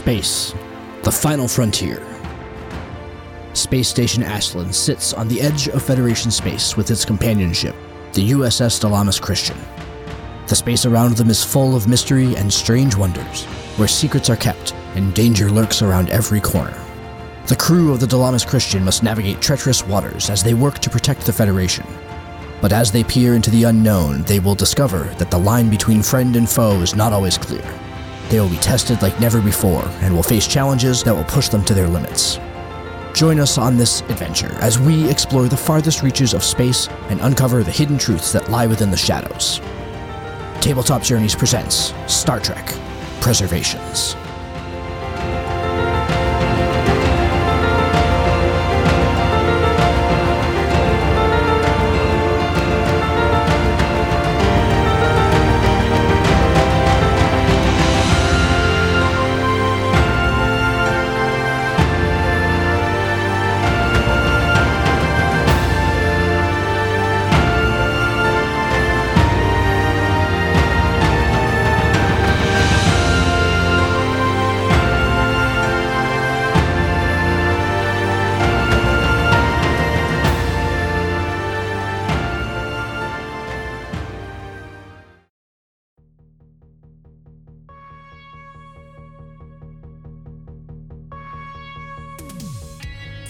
Space, the final frontier. Space Station Ashland sits on the edge of Federation space with its companion ship, the USS Dalamis Christian. The space around them is full of mystery and strange wonders, where secrets are kept and danger lurks around every corner. The crew of the Dalamis Christian must navigate treacherous waters as they work to protect the Federation. But as they peer into the unknown, they will discover that the line between friend and foe is not always clear. They will be tested like never before and will face challenges that will push them to their limits. Join us on this adventure as we explore the farthest reaches of space and uncover the hidden truths that lie within the shadows. Tabletop Journeys presents Star Trek Preservations.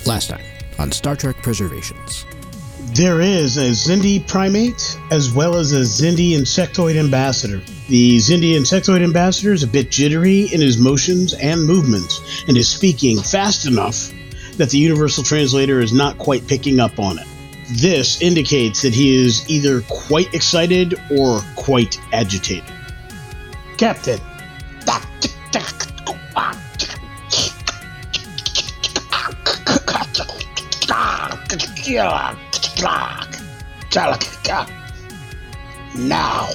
Last time on Star Trek Preservations. There is a Xindi primate as well as a Xindi insectoid ambassador. The Xindi insectoid ambassador is a bit jittery in his motions and movements and is speaking fast enough that the universal translator is not quite picking up on it. This indicates that he is either quite excited or quite agitated. Captain. Now.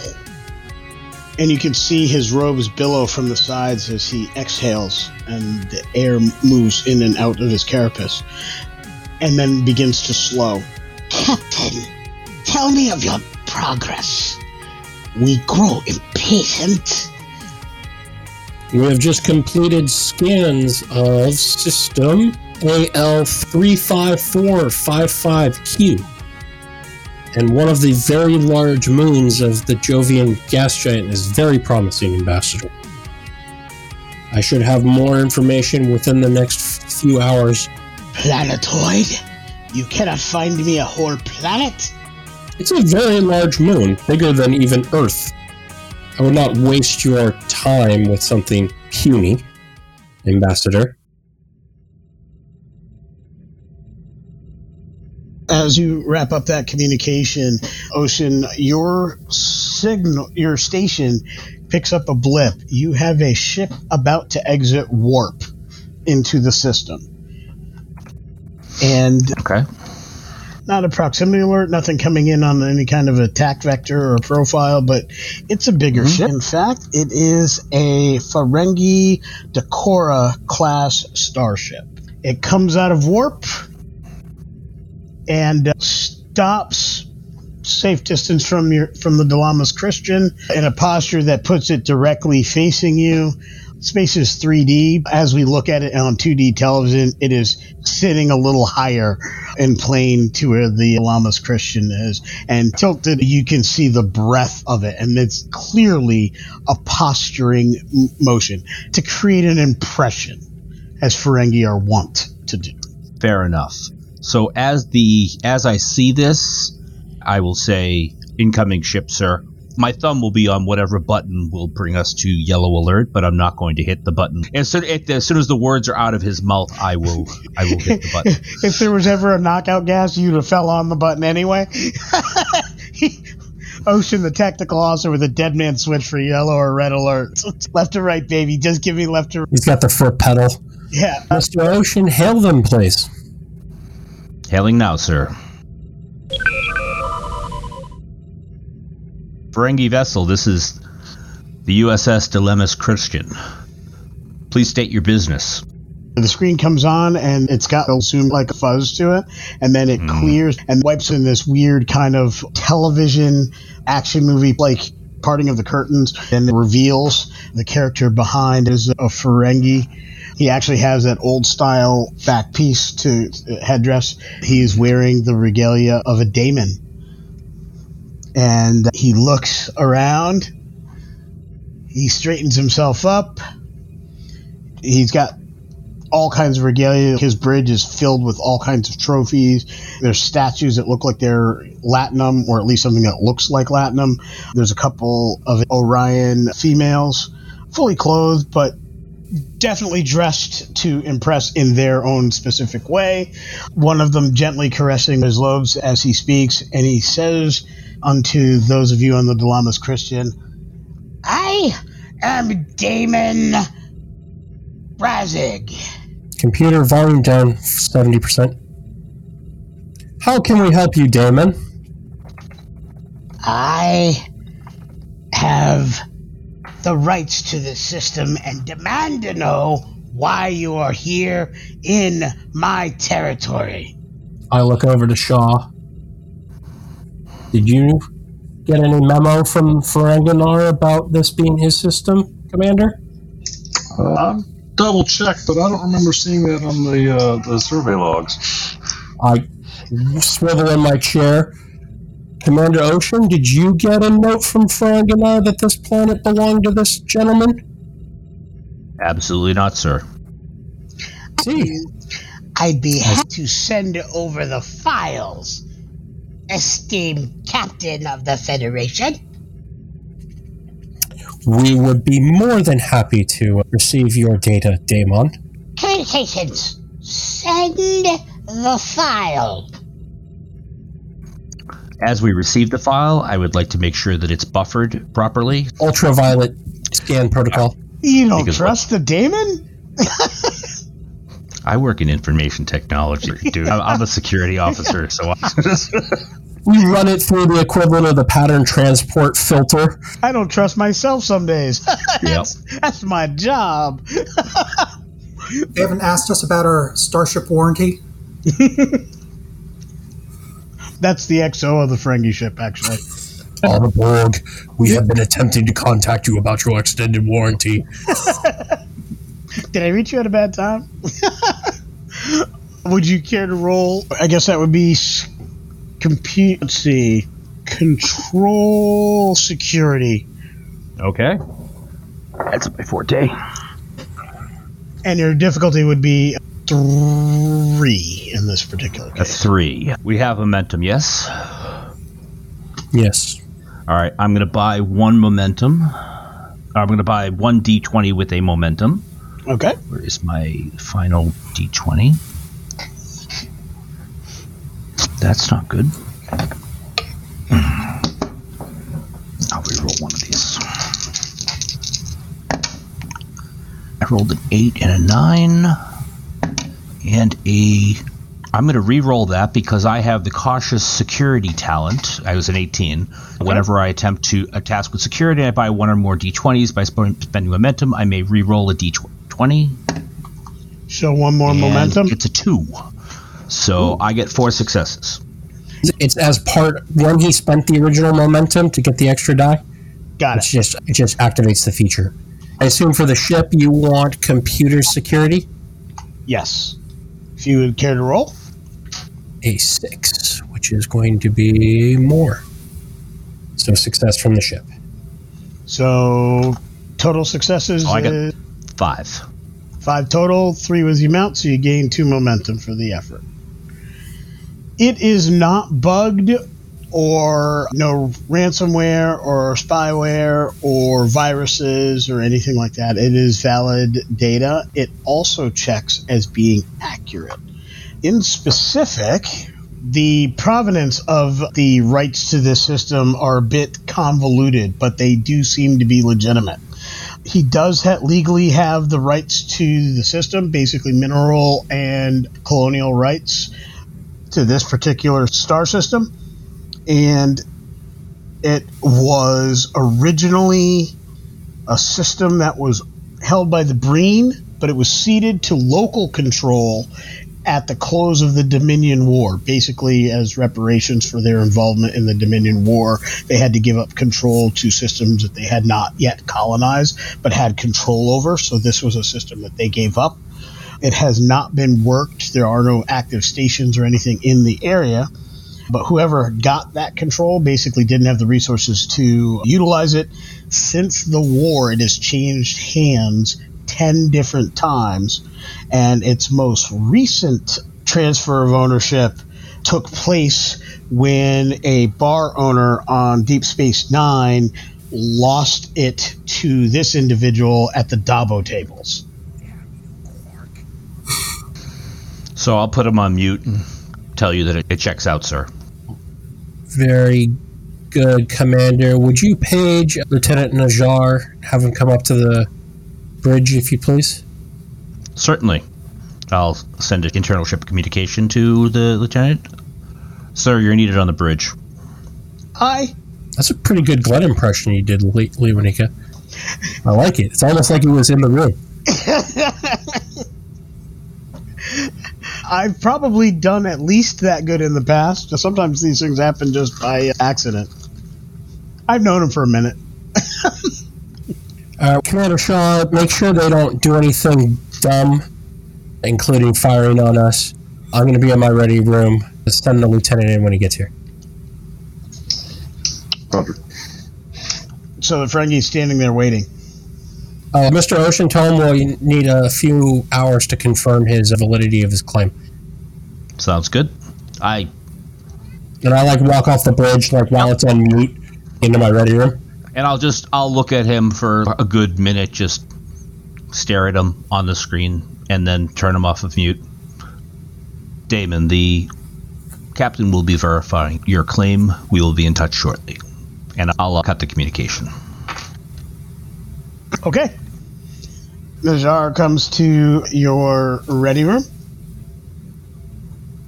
And you can see his robes billow from the sides as he exhales, and the air moves in and out of his carapace, and then begins to slow. Captain, tell me of your progress. We grow impatient. We have just completed scans of system al35455q and one of the very large moons of the Jovian gas giant is very promising, Ambassador. I should have more information within the next few hours. Planetoid? You cannot find me a whole planet? It's a very large moon, bigger than even Earth. I would not waste your time with something puny, Ambassador. As you wrap up that communication, Ocean, your signal, your station picks up a blip. You have a ship about to exit warp into the system. And okay. Not a proximity alert, nothing coming in on any kind of attack vector or profile, but it's a bigger ship. In fact, it is a Ferengi D'Kora-class starship. It comes out of warp and stops safe distance from the Dalamis Christian in a posture that puts it directly facing you. Space is 3D. As we look at it on 2D television, it is sitting a little higher in plane to where the Dalamis Christian is. And tilted, you can see the breadth of it. And it's clearly a posturing motion to create an impression, as Ferengi are wont to do. Fair enough. So as I see this, I will say, incoming ship, sir. My thumb will be on whatever button will bring us to yellow alert, but I'm not going to hit the button. As soon as the words are out of his mouth, I will hit the button. If there was ever a knockout gas, you'd have fell on the button anyway. Ocean, the tactical officer with a dead man switch for yellow or red alert. Left to right, baby. Just give me left to right. He's got the foot pedal. Yeah. Mr. Ocean, hail them, please. Hailing now, sir. Ferengi vessel, this is the USS Dalamis Christian. Please state your business. The screen comes on, and it's got, I'll assume, like a fuzz to it, and then it clears and wipes in this weird kind of television action movie-like parting of the curtains, and it reveals the character behind is a Ferengi. He actually has that old-style back piece to headdress. He's wearing the regalia of a Daimon. And he looks around. He straightens himself up. He's got all kinds of regalia. His bridge is filled with all kinds of trophies. There's statues that look like they're Latinum, or at least something that looks like Latinum. There's a couple of Orion females, fully clothed, but definitely dressed to impress in their own specific way. One of them gently caressing his lobes as he speaks, and he says unto those of you on the Dalamis Christian, I am Daimon Brazig. Computer volume down 70%. How can we help you, Daimon? I have the rights to this system and demand to know why you are here in my territory. I look over to Shaw. Did you get any memo from Ferenginar about this being his system, Commander? Double-checked, but I don't remember seeing that on the survey logs. I swivel in my chair. Commander Ocean, did you get a note from Ferenginar that this planet belonged to this gentleman? Absolutely not, sir. See, I'd be happy to send over the files, esteemed captain of the Federation. We would be more than happy to receive your data, Daimon. Communications, send the file. As we receive the file, I would like to make sure that it's buffered properly. Ultraviolet scan protocol. You don't trust the Daimon? I work in information technology, dude. I'm a security officer, so we run it through the equivalent of the pattern transport filter. I don't trust myself some days. That's my job. They haven't asked us about our starship warranty. That's the XO of the Ferengi ship, actually. On the board, we have been attempting to contact you about your extended warranty. Did I reach you at a bad time? Would you care to roll? I guess that would be... Let's see. Control security. Okay. That's my forte. And your difficulty would be 3 in this particular case. 3. We have momentum, yes? Yes. All right. I'm going to buy 1 momentum. I'm going to buy 1 D20 with a momentum. Okay. Where is my final D20? That's not good. I'll reroll one of these. I rolled an 8 and a 9. And a... I'm going to reroll that because I have the cautious security talent. I was an 18. Whenever I attempt to a task with security, I buy 1 or more D20s. By spending momentum, I may reroll a D20. So 1 more and momentum? It's a 2. So I get 4 successes. It's as part when he spent the original momentum to get the extra die. Got it. It just activates the feature. I assume for the ship you want computer security? Yes. If you would care to roll? A 6, which is going to be more. So success from the ship. So total successes? Oh, I got 5. 5 total, 3 was the amount, so you gain 2 momentum for the effort. It is not bugged or no ransomware or spyware or viruses or anything like that. It is valid data. It also checks as being accurate. In specific, the provenance of the rights to this system are a bit convoluted, but they do seem to be legitimate. He does legally have the rights to the system, basically mineral and colonial rights to this particular star system. And it was originally a system that was held by the Breen, but it was ceded to local control at the close of the Dominion War, basically as reparations for their involvement in the Dominion War. They had to give up control to systems that they had not yet colonized but had control over, so this was a system that they gave up. It has not been worked. There are no active stations or anything in the area, but whoever got that control basically didn't have the resources to utilize it. Since the war, it has changed hands 10 different times, and its most recent transfer of ownership took place when a bar owner on Deep Space Nine lost it to this individual at the Dabo tables. So I'll put him on mute and tell you that it checks out, sir. Very good, Commander. Would you page Lieutenant Najjar, have him come up to the bridge, if you please? Certainly. I'll send an internal ship communication to the lieutenant. Sir, you're needed on the bridge. Hi. That's a pretty good Glenn impression you did, Leonika. I like it. It's almost like he was in the room. I've probably done at least that good in the past. Sometimes these things happen just by accident. I've known him for a minute. Commander Shaw, make sure they don't do anything dumb, including firing on us. I'm going to be in my ready room. Let's send the lieutenant in when he gets here. So the Ferengi's standing there waiting. Mr. Oceantone will need a few hours to confirm his validity of his claim. Sounds good. I walk off the bridge while it's on mute into my ready room. And I'll look at him for a good minute, just stare at him on the screen, and then turn him off of mute. Damon, the captain will be verifying your claim. We will be in touch shortly. And I'll cut the communication. Okay. Najjar comes to your ready room.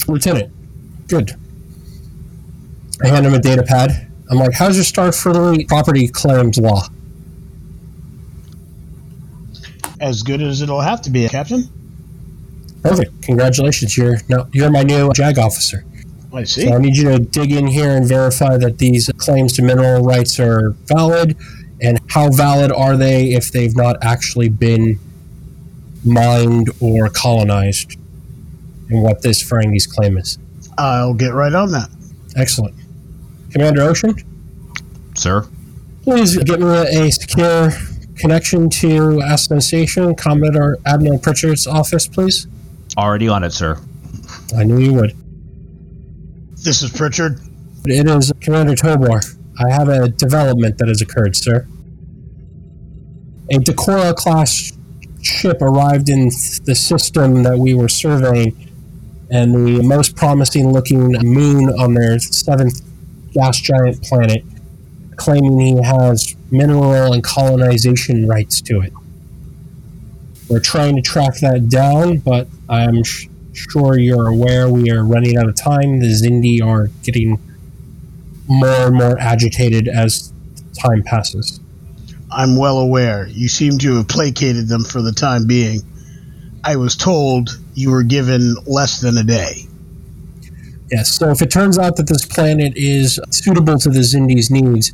Lieutenant. Good. I hand him a data pad. I'm like, how's your Star Trek property claims law? As good as it'll have to be, Captain. Perfect. Congratulations. You're my new JAG officer. I see. So I need you to dig in here and verify that these claims to mineral rights are valid, and how valid are they if they've not actually been mined or colonized, and what this Ferengi's claim is. I'll get right on that. Excellent. Commander Ocean? Sir? Please get me a secure connection to Aston Station, Commodore Admiral Pritchard's office, please. Already on it, sir. I knew you would. This is Pritchard? It is Commander Tobor. I have a development that has occurred, sir. A D'Kora-class ship arrived in the system that we were surveying, and the most promising-looking moon on their 7th gas giant planet, claiming he has mineral and colonization rights to it. We're trying to track that down, but I'm sure you're aware we are running out of time. The Xindi are getting more and more agitated as time passes. I'm well aware. You seem to have placated them for the time being. I was told you were given less than a day. Yes, so if it turns out that this planet is suitable to the Xindi's needs,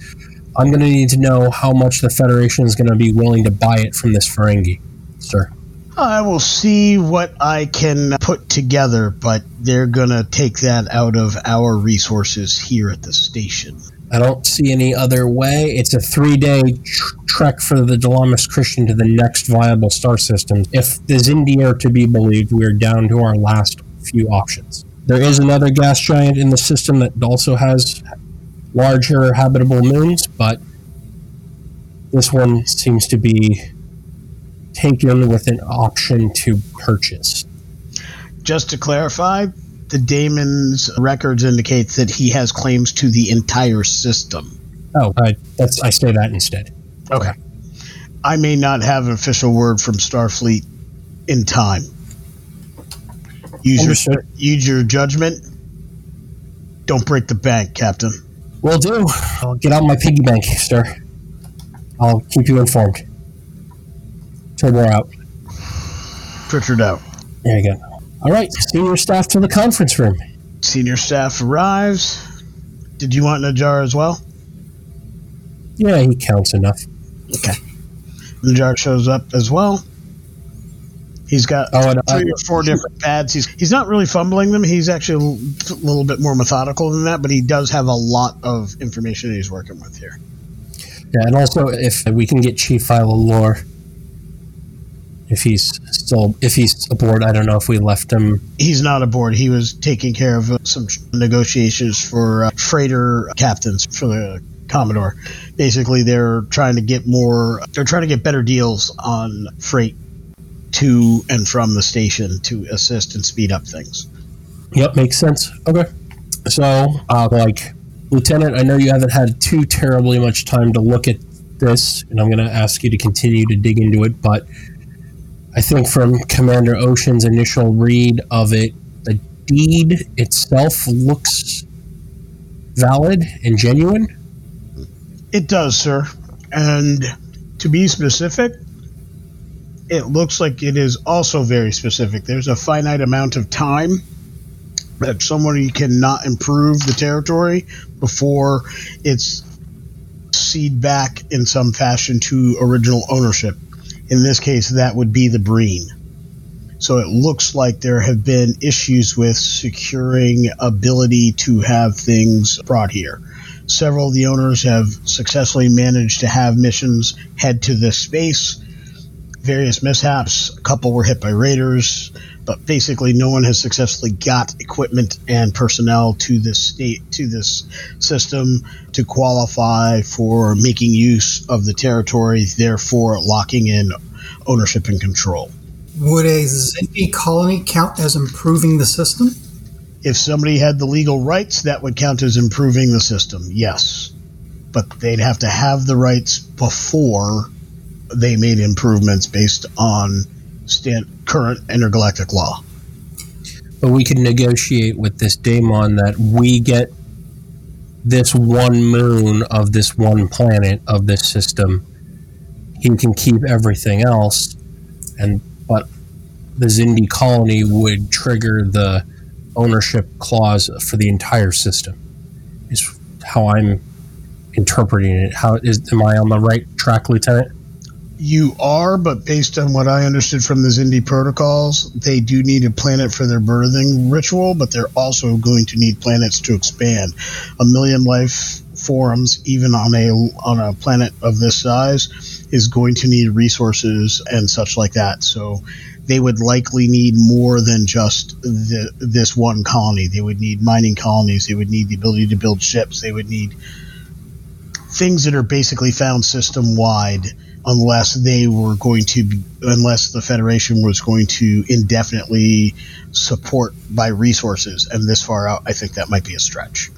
I'm going to need to know how much the Federation is going to be willing to buy it from this Ferengi, sir. I will see what I can put together, but they're going to take that out of our resources here at the station. I don't see any other way. It's a 3-day trek for the Dalamis Christian to the next viable star system. If the Xindi are to be believed, we're down to our last few options. There is another gas giant in the system that also has larger habitable moons, but this one seems to be taken with an option to purchase. Just to clarify, the Damon's records indicate that he has claims to the entire system. Oh, I say that instead. Okay. I may not have an official word from Starfleet in time. Use your judgment. Don't break the bank, Captain. Will do. I'll get out my piggy bank, sir. I'll keep you informed. Turbo out. Pritchard out. There you go. All right, senior staff to the conference room. Senior staff arrives. Did you want Najjar as well? Yeah, he counts enough. Okay. Najjar shows up as well. He's got three or four different pads. He's not really fumbling them. He's actually a little bit more methodical than that, but he does have a lot of information that he's working with here. Yeah, and also if we can get Chief Ilalore, if he's aboard. I don't know if we left him. He's not aboard. He was taking care of some negotiations for freighter captains for the Commodore. Basically, they're trying to get better deals on freight to and from the station to assist and speed up things. Yep, makes sense. Okay. So, Lieutenant, I know you haven't had too terribly much time to look at this, and I'm going to ask you to continue to dig into it, but I think from Commander Ocean's initial read of it, the deed itself looks valid and genuine. It does, sir. And to be specific, it looks like it is also very specific. There's a finite amount of time that somebody cannot improve the territory before it's ceded back in some fashion to original ownership. In this case, that would be the Breen. So it looks like there have been issues with securing ability to have things brought here. Several of the owners have successfully managed to have missions head to this space. Various mishaps, a couple were hit by raiders, but basically no one has successfully got equipment and personnel to this system to qualify for making use of the territory, therefore locking in ownership and control. Would a Xindi colony count as improving the system? If somebody had the legal rights, that would count as improving the system, yes. But they'd have to have the rights before they made improvements based on current intergalactic law. But we could negotiate with this Daimon that we get this one moon of this one planet of this system. He can keep everything else, but the Xindi colony would trigger the ownership clause for the entire system. Is how I'm interpreting it. Am I on the right track, Lieutenant? You are, but based on what I understood from the Xindi protocols, they do need a planet for their birthing ritual, but they're also going to need planets to expand. 1 million life forms, even on a planet of this size, is going to need resources and such like that. So they would likely need more than just this one colony. They would need mining colonies. They would need the ability to build ships. They would need things that are basically found system-wide, unless the Federation was going to indefinitely support by resources. And this far out, I think that might be a stretch.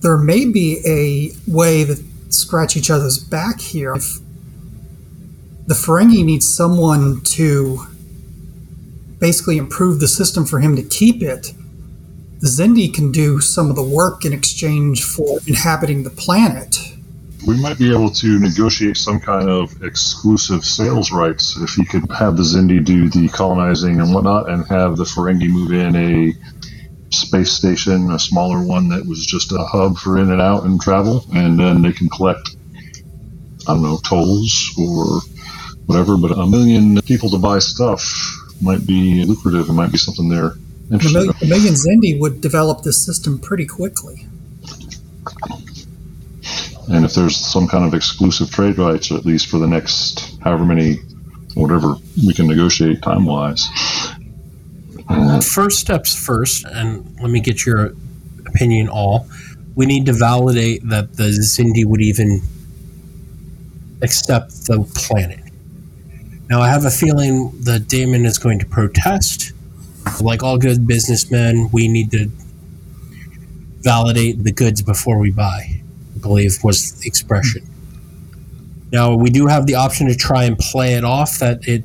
There may be a way to scratch each other's back here. If the Ferengi needs someone to basically improve the system for him to keep it, the Xindi can do some of the work in exchange for inhabiting the planet. We might be able to negotiate some kind of exclusive sales rights if he could have the Xindi do the colonizing and whatnot and have the Ferengi move in a space station, a smaller one that was just a hub for in and out and travel, and then they can collect, I don't know, tolls or whatever, but 1 million people to buy stuff might be lucrative. It might be something they're interested in. A million Xindi would develop this system pretty quickly. And if there's some kind of exclusive trade rights, at least for the next however many, whatever, we can negotiate time-wise. First steps first, and let me get your opinion all. We need to validate that the Xindi would even accept the planet. Now, I have a feeling that Damon is going to protest. Like all good businessmen, we need to validate the goods before we buy, believe was the expression. Now we do have the option to try and play it off that it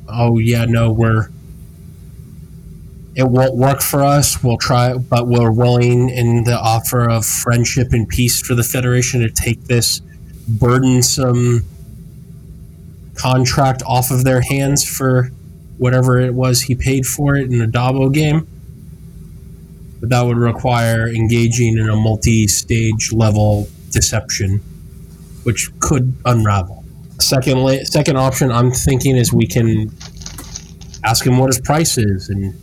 won't work for us, we'll try, but we're willing in the offer of friendship and peace for the Federation to take this burdensome contract off of their hands for whatever it was he paid for it in the Dabo game. But that would require engaging in a multi-stage level deception, which could unravel. Second option I'm thinking is we can ask him what his price is, and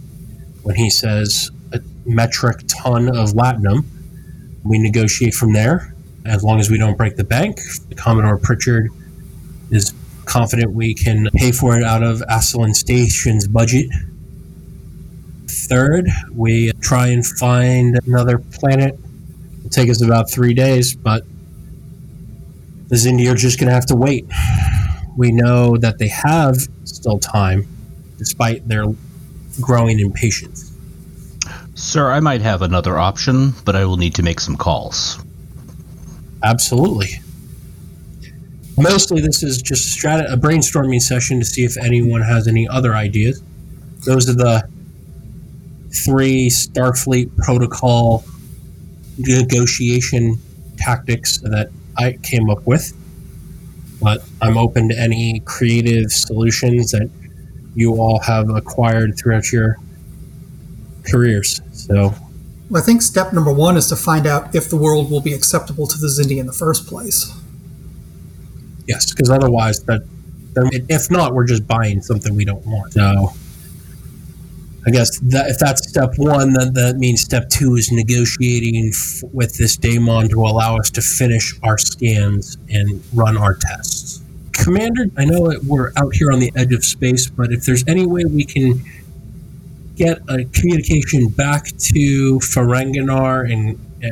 when he says a metric ton of Latinum, we negotiate from there. As long as we don't break the bank, Commodore Pritchard is confident we can pay for it out of Aslan Station's budget. Third, we try and find another planet. It'll take us about 3 days, but the Xindi are just going to have to wait. We know that they have still time, despite their growing impatience. Sir, I might have another option, but I will need to make some calls. Absolutely. Mostly this is just a brainstorming session to see if anyone has any other ideas. Those are the three Starfleet protocol negotiation tactics that I came up with, but I'm open to any creative solutions that you all have acquired throughout your careers. So, well, I think step number one is to find out if the world will be acceptable to the Xindi in the first place. Yes, because otherwise, if not, we're just buying something we don't want. So, I guess if that's step one, then that means step two is negotiating with this daemon to allow us to finish our scans and run our tests. Commander, I know that we're out here on the edge of space, but if there's any way we can get a communication back to Ferenginar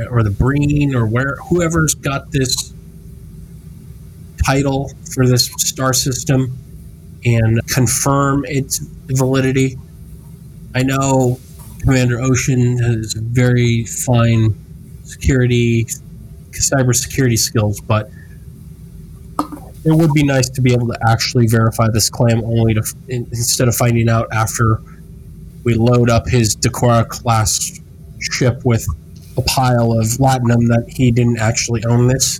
or the Breen or whoever's got this title for this star system and confirm its validity. I know Commander Ocean has very fine cybersecurity skills, but it would be nice to be able to actually verify this claim instead of finding out after we load up his D'Kora-class ship with a pile of Latinum that he didn't actually own this.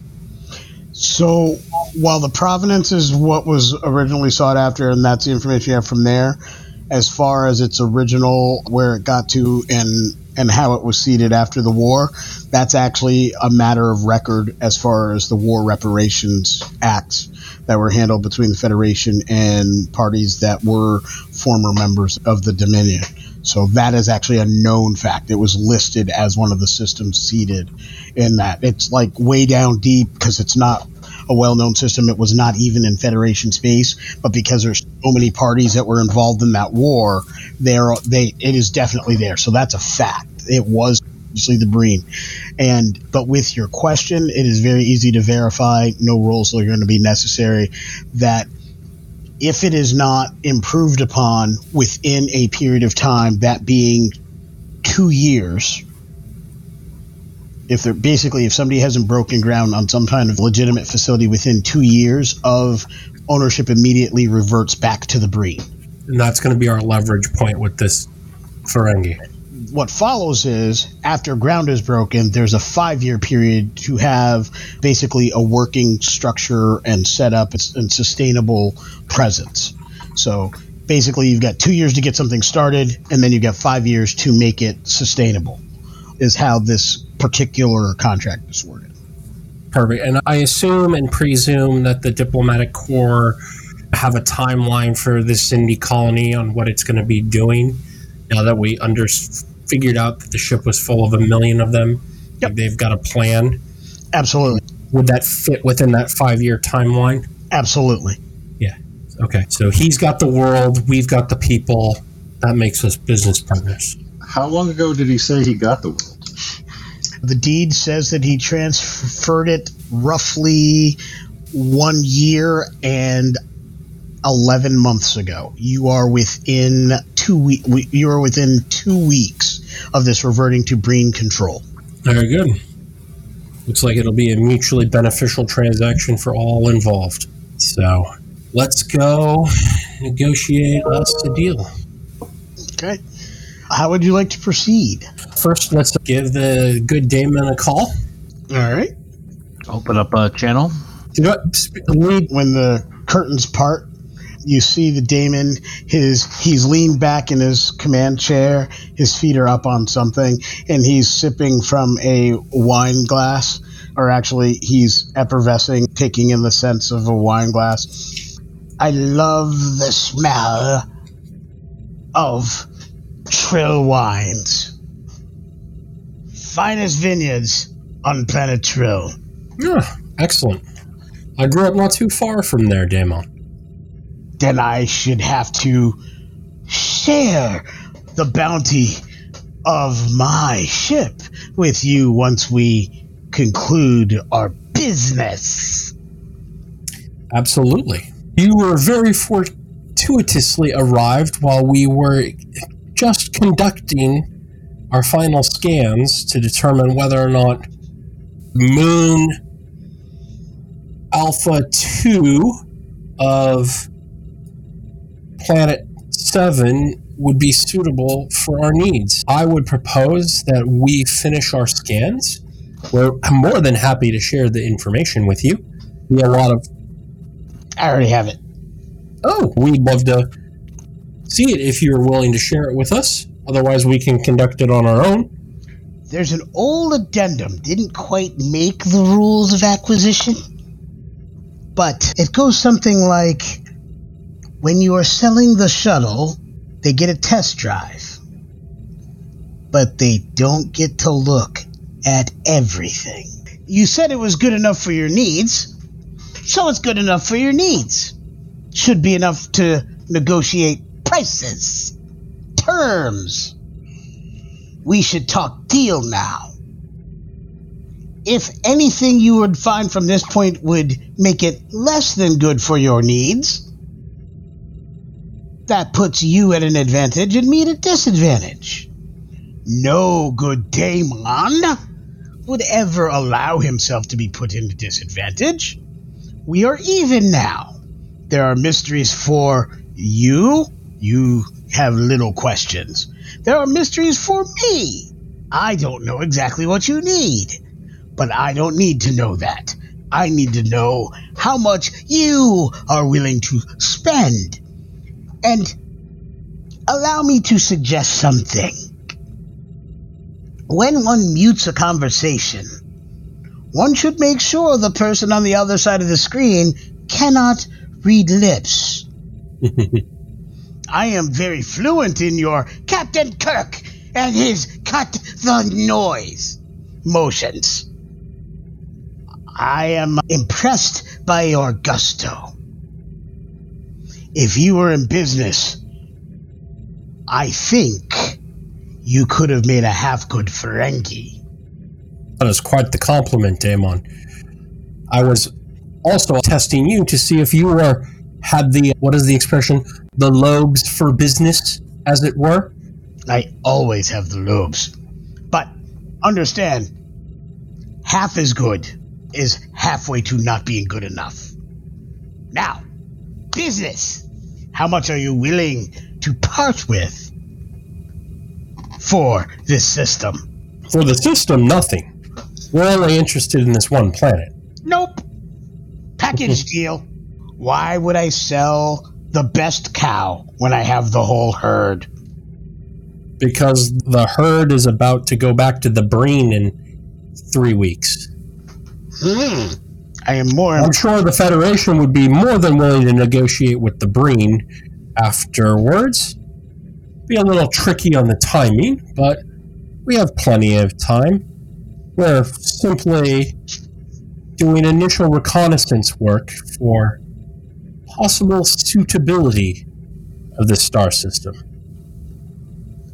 So while the provenance is what was originally sought after, and that's the information you have from there, as far as its original, where it got to and how it was seeded after the war, that's actually a matter of record as far as the war reparations acts that were handled between the Federation and parties that were former members of the Dominion. So that is actually a known fact. It was listed as one of the systems seeded in that. It's like way down deep because it's not a well-known system. It was not even in Federation space, but because there's so many parties that were involved in that war, it is definitely there. So that's a fact. It was usually the Breen. But with your question, it is very easy to verify. No rules are going to be necessary. That if it is not improved upon within a period of time, that being 2 years. If somebody hasn't broken ground on some kind of legitimate facility within 2 years of ownership, immediately reverts back to the Breen. And that's going to be our leverage point with this Ferengi. What follows is, after ground is broken, there's a 5-year period to have basically a working structure and setup and sustainable presence. So basically you've got 2 years to get something started, and then you've got 5 years to make it sustainable, is how this particular contract is worded. Perfect. And I assume and presume that the Diplomatic Corps have a timeline for the Xindi colony on what it's going to be doing, now that we figured out that the ship was full of 1 million of them. Yep. Like they've got a plan. Absolutely. Would that fit within that 5-year timeline? Absolutely. Yeah. Okay. So he's got the world. We've got the people. That makes us business partners. How long ago did he say he got the world? The deed says that he transferred it roughly 1 year and 11 months ago. You are within 2 weeks of this reverting to Breen control. Very good. Looks like it'll be a mutually beneficial transaction for all involved. So let's go negotiate us a deal. Okay. How would you like to proceed? First, let's give the good daemon a call. All right. Open up a channel. You know what? When the curtains part, you see the Daimon, he's leaned back in his command chair, his feet are up on something, and he's sipping from a wine glass, or actually he's effervescing, taking in the sense of a wine glass. I love the smell of Trill wines. Finest vineyards on planet Trill. Yeah, excellent. I grew up not too far from there, Daimon. Then I should have to share the bounty of my ship with you once we conclude our business. Absolutely. You were very fortuitously arrived while we were just conducting our final scans to determine whether or not Moon Alpha 2 of Planet 7 would be suitable for our needs. I would propose that we finish our scans. We're more than happy to share the information with you. We have a lot of... I already have it. Oh, we'd love to see it if you're willing to share it with us. Otherwise, we can conduct it on our own. There's an old addendum. Didn't quite make the rules of acquisition. But it goes something like, when you are selling the shuttle, they get a test drive, but they don't get to look at everything. You said it was good enough for your needs, so it's good enough for your needs. Should be enough to negotiate prices, terms. We should talk deal now. If anything you would find from this point would make it less than good for your needs, that puts you at an advantage and me at a disadvantage. No good Daimon would ever allow himself to be put in a disadvantage. We are even now. There are mysteries for you. You have little questions. There are mysteries for me. I don't know exactly what you need. But I don't need to know that. I need to know how much you are willing to spend. And allow me to suggest something. When one mutes a conversation, one should make sure the person on the other side of the screen cannot read lips. I am very fluent in your Captain Kirk and his cut the noise motions. I am impressed by your gusto. If you were in business, I think you could have made a half-good Ferengi. That is quite the compliment, Daimon. I was also testing you to see if you had the, what is the expression, the lobes for business, as it were. I always have the lobes. But understand, half is good is halfway to not being good enough. Now, business. How much are you willing to part with for this system? For the system, nothing. We're only interested in this one planet. Nope. Package deal. Why would I sell the best cow when I have the whole herd? Because the herd is about to go back to the Breen in 3 weeks. I'm sure the Federation would be more than willing to negotiate with the Breen afterwards. Be a little tricky on the timing, but we have plenty of time. We're simply doing initial reconnaissance work for possible suitability of this star system.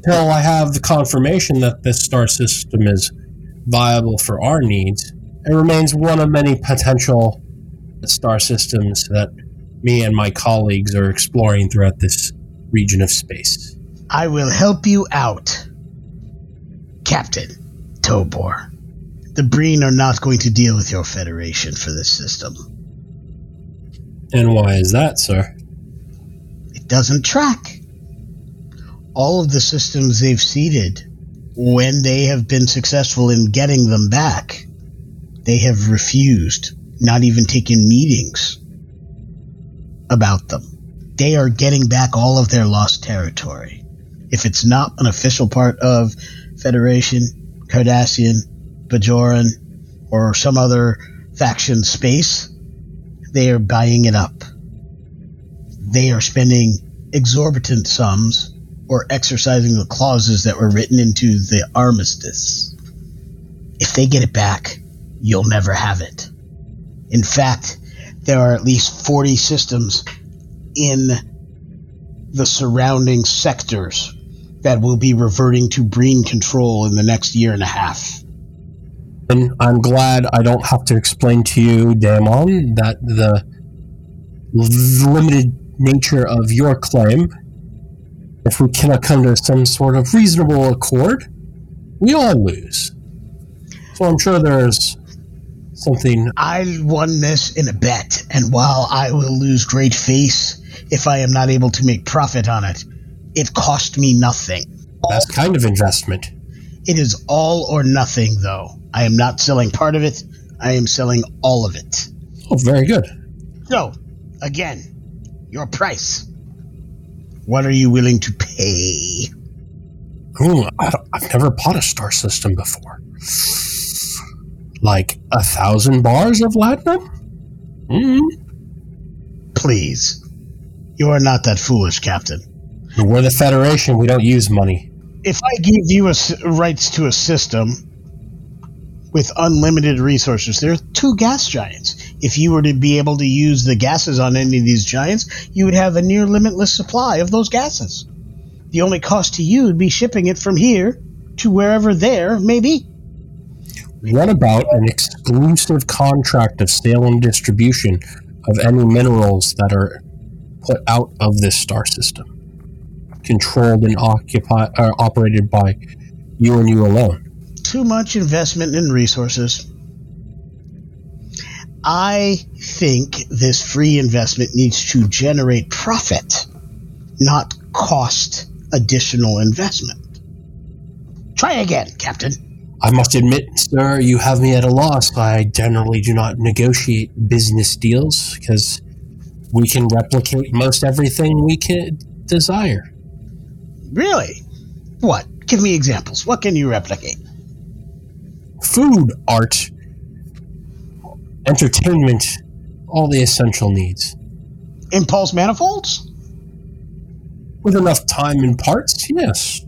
Until I have the confirmation that this star system is viable for our needs, it remains one of many potential star systems that me and my colleagues are exploring throughout this region of space. I will help you out, Captain Tobor. The Breen are not going to deal with your Federation for this system. And why is that, sir? It doesn't track. All of the systems they've seeded, when they have been successful in getting them back, they have refused, not even taken meetings about them. they are getting back all of their lost territory. If it's not an official part of Federation, Cardassian, Bajoran, or some other faction space, they are buying it up. They are spending exorbitant sums or exercising the clauses that were written into the armistice. If they get it back, you'll never have it. In fact, there are at least 40 systems in the surrounding sectors that will be reverting to Breen control in the next 1.5 years. And I'm glad I don't have to explain to you, Daimon, that the limited nature of your claim, if we cannot come to some sort of reasonable accord, we all lose. So I'm sure there's something. I won this in a bet, and while I will lose great face if I am not able to make profit on it, it cost me nothing. That's kind of investment. It is all or nothing, though. I am not selling part of it. I am selling all of it. Oh, very good. So, again, your price. What are you willing to pay? I've never bought a star system before. Like 1,000 bars of Latinum? Mm-hmm. Please. You are not that foolish, Captain. We're the Federation. We don't use money. If I give you rights to a system with unlimited resources, there are 2 gas giants. If you were to be able to use the gases on any of these giants, you would have a near limitless supply of those gases. The only cost to you would be shipping it from here to wherever there may be. What about an exclusive contract of sale and distribution of any minerals that are put out of this star system, controlled and operated by you and you alone? Too much investment in resources. I think this free investment needs to generate profit, not cost additional investment. Try again, Captain. I must admit, sir, you have me at a loss. I generally do not negotiate business deals because we can replicate most everything we can desire. Really? What? Give me examples. What can you replicate? Food, art, entertainment, all the essential needs. Impulse manifolds? With enough time and parts, yes.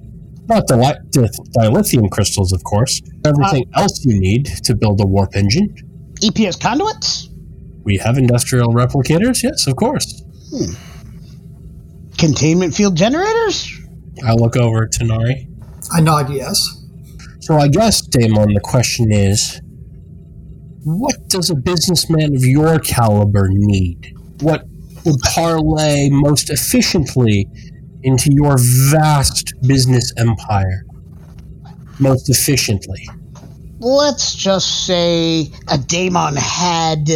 Not dilithium crystals, of course. Everything else you need to build a warp engine. EPS conduits? We have industrial replicators, yes, of course. Containment field generators? I look over at Tanari. I nod yes. So I guess, Daimon, the question is, what does a businessman of your caliber need? What will parlay most efficiently into your vast business empire? Most efficiently. Let's just say a Daimon had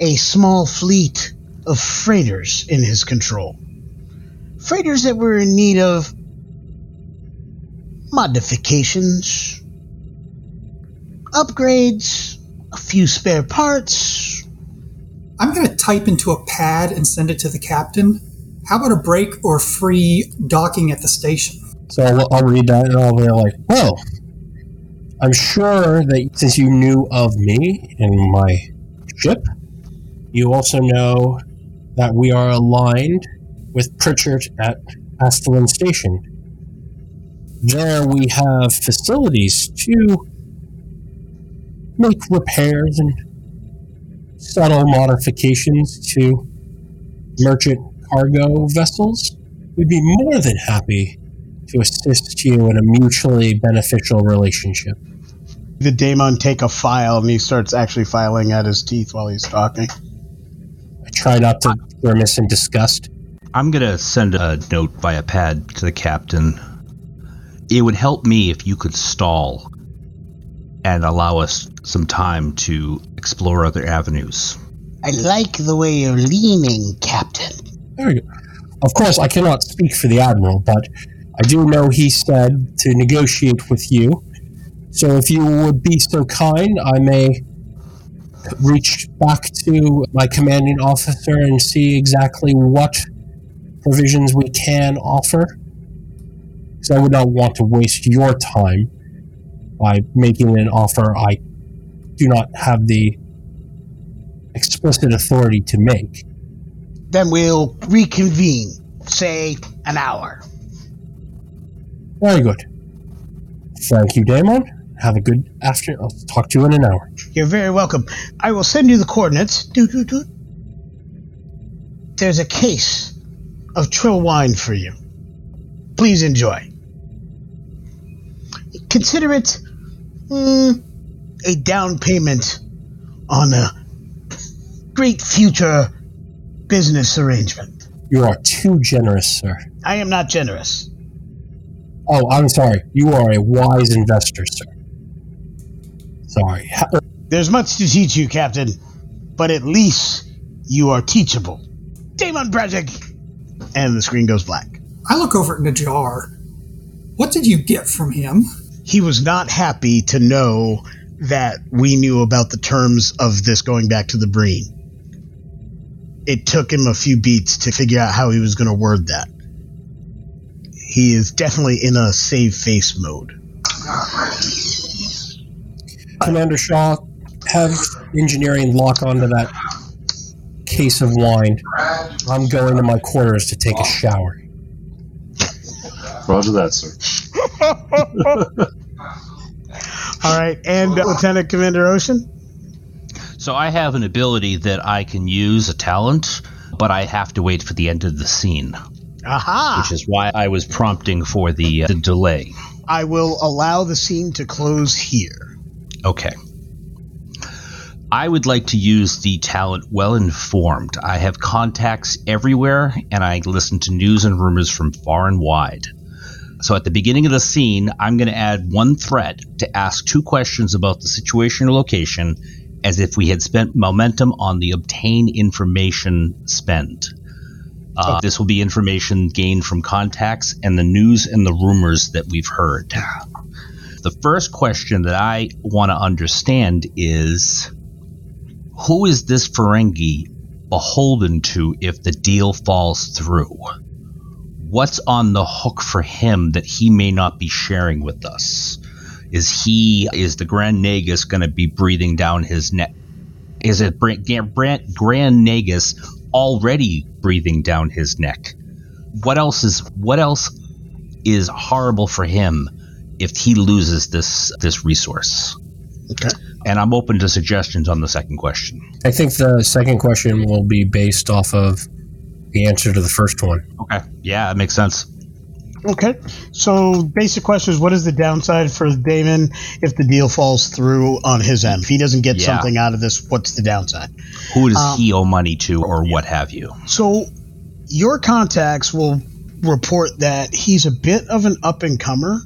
a small fleet of freighters in his control. Freighters that were in need of modifications, upgrades, a few spare parts. I'm going to type into a pad and send it to the captain. How about a break or free docking at the station? So I'll read that and I'll be like, well, I'm sure that since you knew of me and my ship, you also know that we are aligned with Pritchard at Astelin Station. There we have facilities to make repairs and subtle modifications to merchant cargo vessels. We'd be more than happy to assist you in a mutually beneficial relationship. The Daimon take a file and he starts actually filing out his teeth while he's talking. I try not to grimace in disgust. I'm going to send a note via pad to the captain. It would help me if you could stall and allow us some time to explore other avenues. I like the way you're leaning, Captain. There you go. Of course, I cannot speak for the Admiral, but I do know he said to negotiate with you. So if you would be so kind, I may reach back to my commanding officer and see exactly what provisions we can offer. Because I would not want to waste your time by making an offer I do not have the explicit authority to make. Then we'll reconvene, say, an hour. Very good. Thank you, Daimon. Have a good afternoon. I'll talk to you in an hour. You're very welcome. I will send you the coordinates. There's a case of Trill wine for you. Please enjoy. Consider it a down payment on a great future business arrangement. You are too generous, sir. I am not generous. Oh, I'm sorry. You are a wise investor, sir. Sorry. There's much to teach you, Captain, but at least you are teachable. Daimon Brazig! And the screen goes black. I look over at Najjar. What did you get from him? He was not happy to know that we knew about the terms of this going back to the Breen. It took him a few beats to figure out how he was going to word that. He is definitely in a save-face mode. Commander Shaw, have engineering lock onto that case of wine. I'm going to my quarters to take a shower. Roger that, sir. All right, and Lieutenant Commander Ocean? So I have an ability that I can use, a talent, but I have to wait for the end of the scene. Aha! Which is why I was prompting for the delay. I will allow the scene to close here. Okay. I would like to use the talent Well Informed. I have contacts everywhere, and I listen to news and rumors from far and wide. So at the beginning of the scene, I'm going to add one threat to ask two questions about the situation or location, as if we had spent momentum on the obtain information spend. This will be information gained from contacts and the news and the rumors that we've heard. The first question that I want to understand is, who is this Ferengi beholden to if the deal falls through? What's on the hook for him that he may not be sharing with us? Is the Grand Nagus going to be breathing down his neck? Is it Grand Nagus already breathing down his neck? What else is horrible for him if he loses this resource? Okay. And I'm open to suggestions on the second question. I think the second question will be based off of the answer to the first one. Okay. Yeah, it makes sense. Okay. So basic question is, what is the downside for Daimon if the deal falls through on his end? If he doesn't get something out of this, what's the downside? Who does he owe money to or what have you? So your contacts will report that he's a bit of an up-and-comer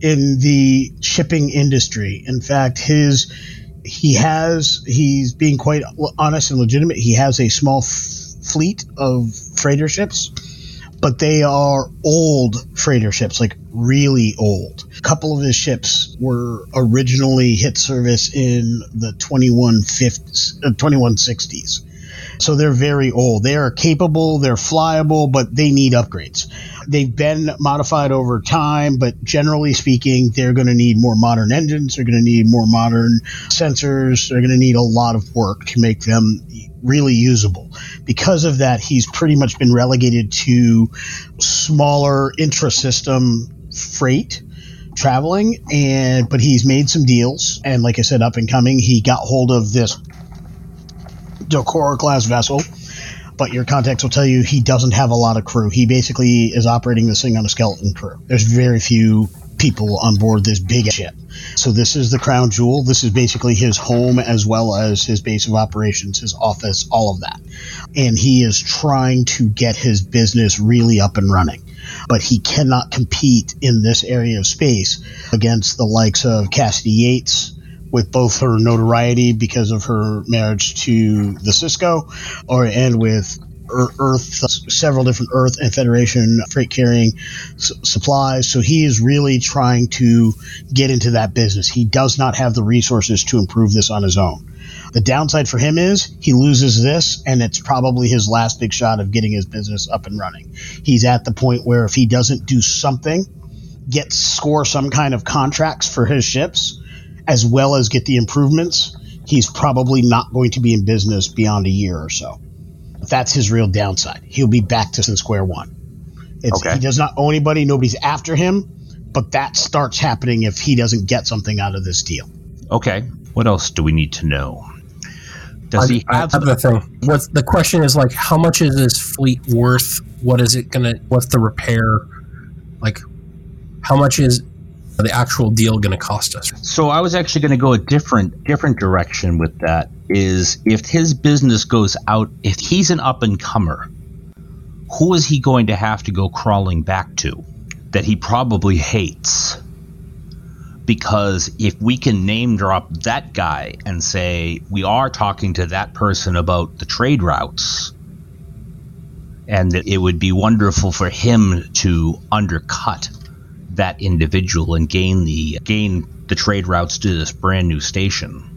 in the shipping industry. In fact, he's being quite honest and legitimate. He has a small fleet of freighter ships, but they are old freighter ships, like really old. A couple of his ships were originally hit service in the 2160s. So they're very old. They are capable, they're flyable, but they need upgrades. They've been modified over time, but generally speaking, they're going to need more modern engines, they're going to need more modern sensors, they're going to need a lot of work to make them really usable. Because of that, he's pretty much been relegated to smaller intra-system freight traveling, but he's made some deals, and like I said, up and coming, he got hold of this D'Kora-class vessel, but your contacts will tell you he doesn't have a lot of crew. He basically is operating this thing on a skeleton crew. There's very few people on board this big ship. So this is the crown jewel. This is basically his home as well as his base of operations, his office, all of that. And he is trying to get his business really up and running. But he cannot compete in this area of space against the likes of Cassidy Yates, with both her notoriety because of her marriage to the Cisco, and with several different Earth and Federation freight carrying supplies. So he is really trying to get into that business. He does not have the resources to improve this on his own. The downside for him is he loses this, and it's probably his last big shot of getting his business up and running. He's at the point where if he doesn't do something, score some kind of contracts for his ships, as well as get the improvements, he's probably not going to be in business beyond a year or so. That's his real downside. He'll be back to square one. He does not owe anybody. Nobody's after him, but that starts happening if he doesn't get something out of this deal. Okay. What else do we need to know? The question is, like, how much is his fleet worth? What's the repair? Like, how much is the actual deal going to cost us? So I was actually going to go a different direction with that. Is if his business goes out, if he's an up-and-comer, who is he going to have to go crawling back to that he probably hates? Because if we can name drop that guy and say, we are talking to that person about the trade routes, and that it would be wonderful for him to undercut that individual and gain the trade routes to this brand new station.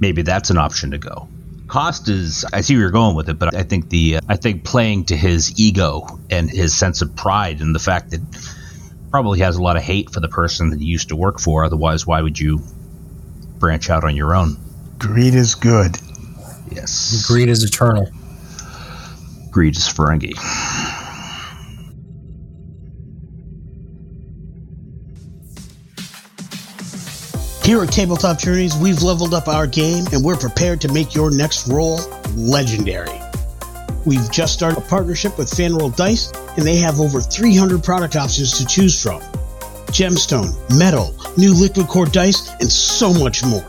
Maybe that's an option to go. Cost is, I see where you're going with it, but I think I think playing to his ego and his sense of pride and the fact that probably has a lot of hate for the person that he used to work for. Otherwise, why would you branch out on your own? Greed is good. Yes. Greed is eternal. Greed is Ferengi. Here at Tabletop Journeys, we've leveled up our game, and we're prepared to make your next roll legendary. We've just started a partnership with FanRoll Dice, and they have over 300 product options to choose from. Gemstone, metal, new liquid core dice, and so much more.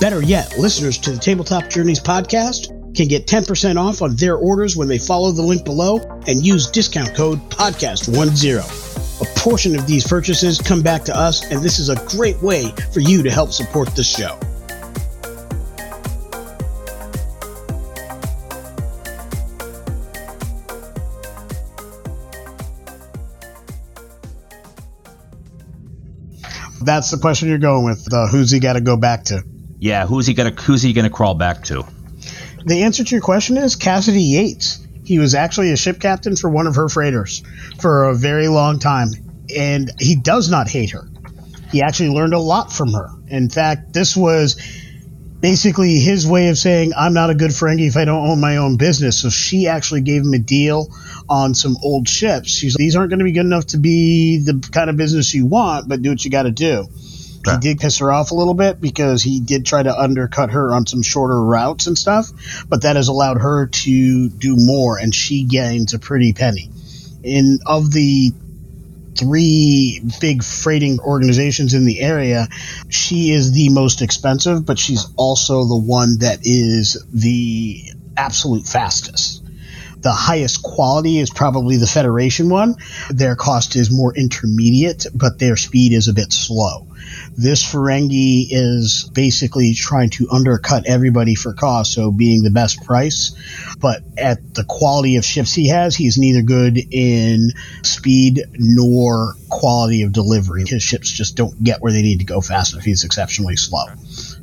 Better yet, listeners to the Tabletop Journeys podcast can get 10% off on their orders when they follow the link below and use discount code PODCAST10. A portion of these purchases come back to us, and this is a great way for you to help support the show. That's the question you're going with. Who's he got to go back to? Yeah, who's he going to crawl back to? The answer to your question is Cassidy Yates. He was actually a ship captain for one of her freighters for a very long time, and he does not hate her. He actually learned a lot from her. In fact, this was basically his way of saying, I'm not a good Ferengi if I don't own my own business. So she actually gave him a deal on some old ships. She's like, these aren't going to be good enough to be the kind of business you want, but do what you got to do. He did piss her off a little bit because he did try to undercut her on some shorter routes and stuff, but that has allowed her to do more, and she gains a pretty penny. And of the three big freighting organizations in the area, she is the most expensive, but she's also the one that is the absolute fastest. The highest quality is probably the Federation one. Their cost is more intermediate, but their speed is a bit slow. This Ferengi is basically trying to undercut everybody for cost, so being the best price. But at the quality of ships he has, he's neither good in speed nor quality of delivery. His ships just don't get where they need to go fast enough. He's exceptionally slow.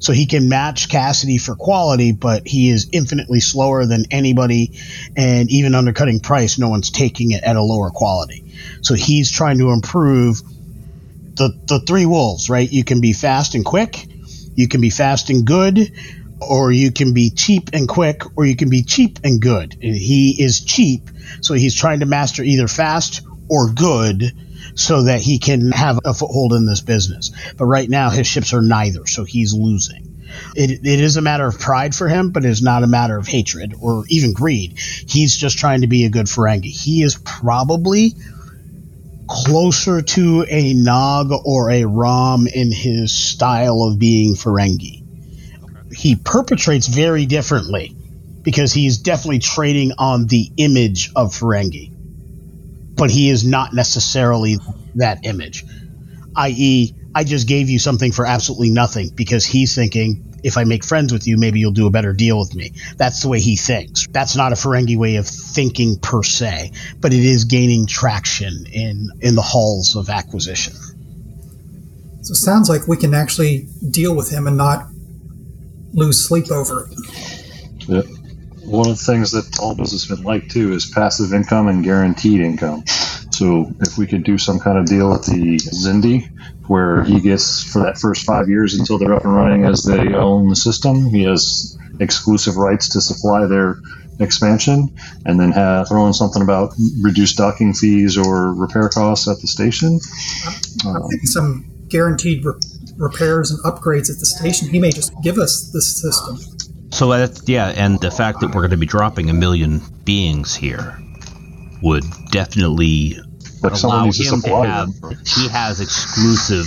So he can match Cassidy for quality, but he is infinitely slower than anybody, and even undercutting price, no one's taking it at a lower quality. So he's trying to improve the three wolves, right? You can be fast and quick, you can be fast and good, or you can be cheap and quick, or you can be cheap and good. And he is cheap, so he's trying to master either fast or good so that he can have a foothold in this business. But right now, his ships are neither, so he's losing. It is a matter of pride for him, but it is not a matter of hatred or even greed. He's just trying to be a good Ferengi. He is probably closer to a Nog or a Rom in his style of being Ferengi. He perpetrates very differently because he's definitely trading on the image of Ferengi, but he is not necessarily that image, i.e. I just gave you something for absolutely nothing, because he's thinking if I make friends with you, maybe you'll do a better deal with me. That's the way he thinks. That's not a Ferengi way of thinking per se, but it is gaining traction in the halls of acquisition. So it sounds like we can actually deal with him and not lose sleep over it. Yep. One of the things that all businessmen like, too, is passive income and guaranteed income. So if we could do some kind of deal with the Xindi, where he gets, for that first 5 years until they're up and running as they own the system, he has exclusive rights to supply their expansion, and then throw in something about reduced docking fees or repair costs at the station. I'm thinking some guaranteed repairs and upgrades at the station. He may just give us this system. So, and the fact that we're going to be dropping 1 million beings here would definitely allow him to have... He has exclusive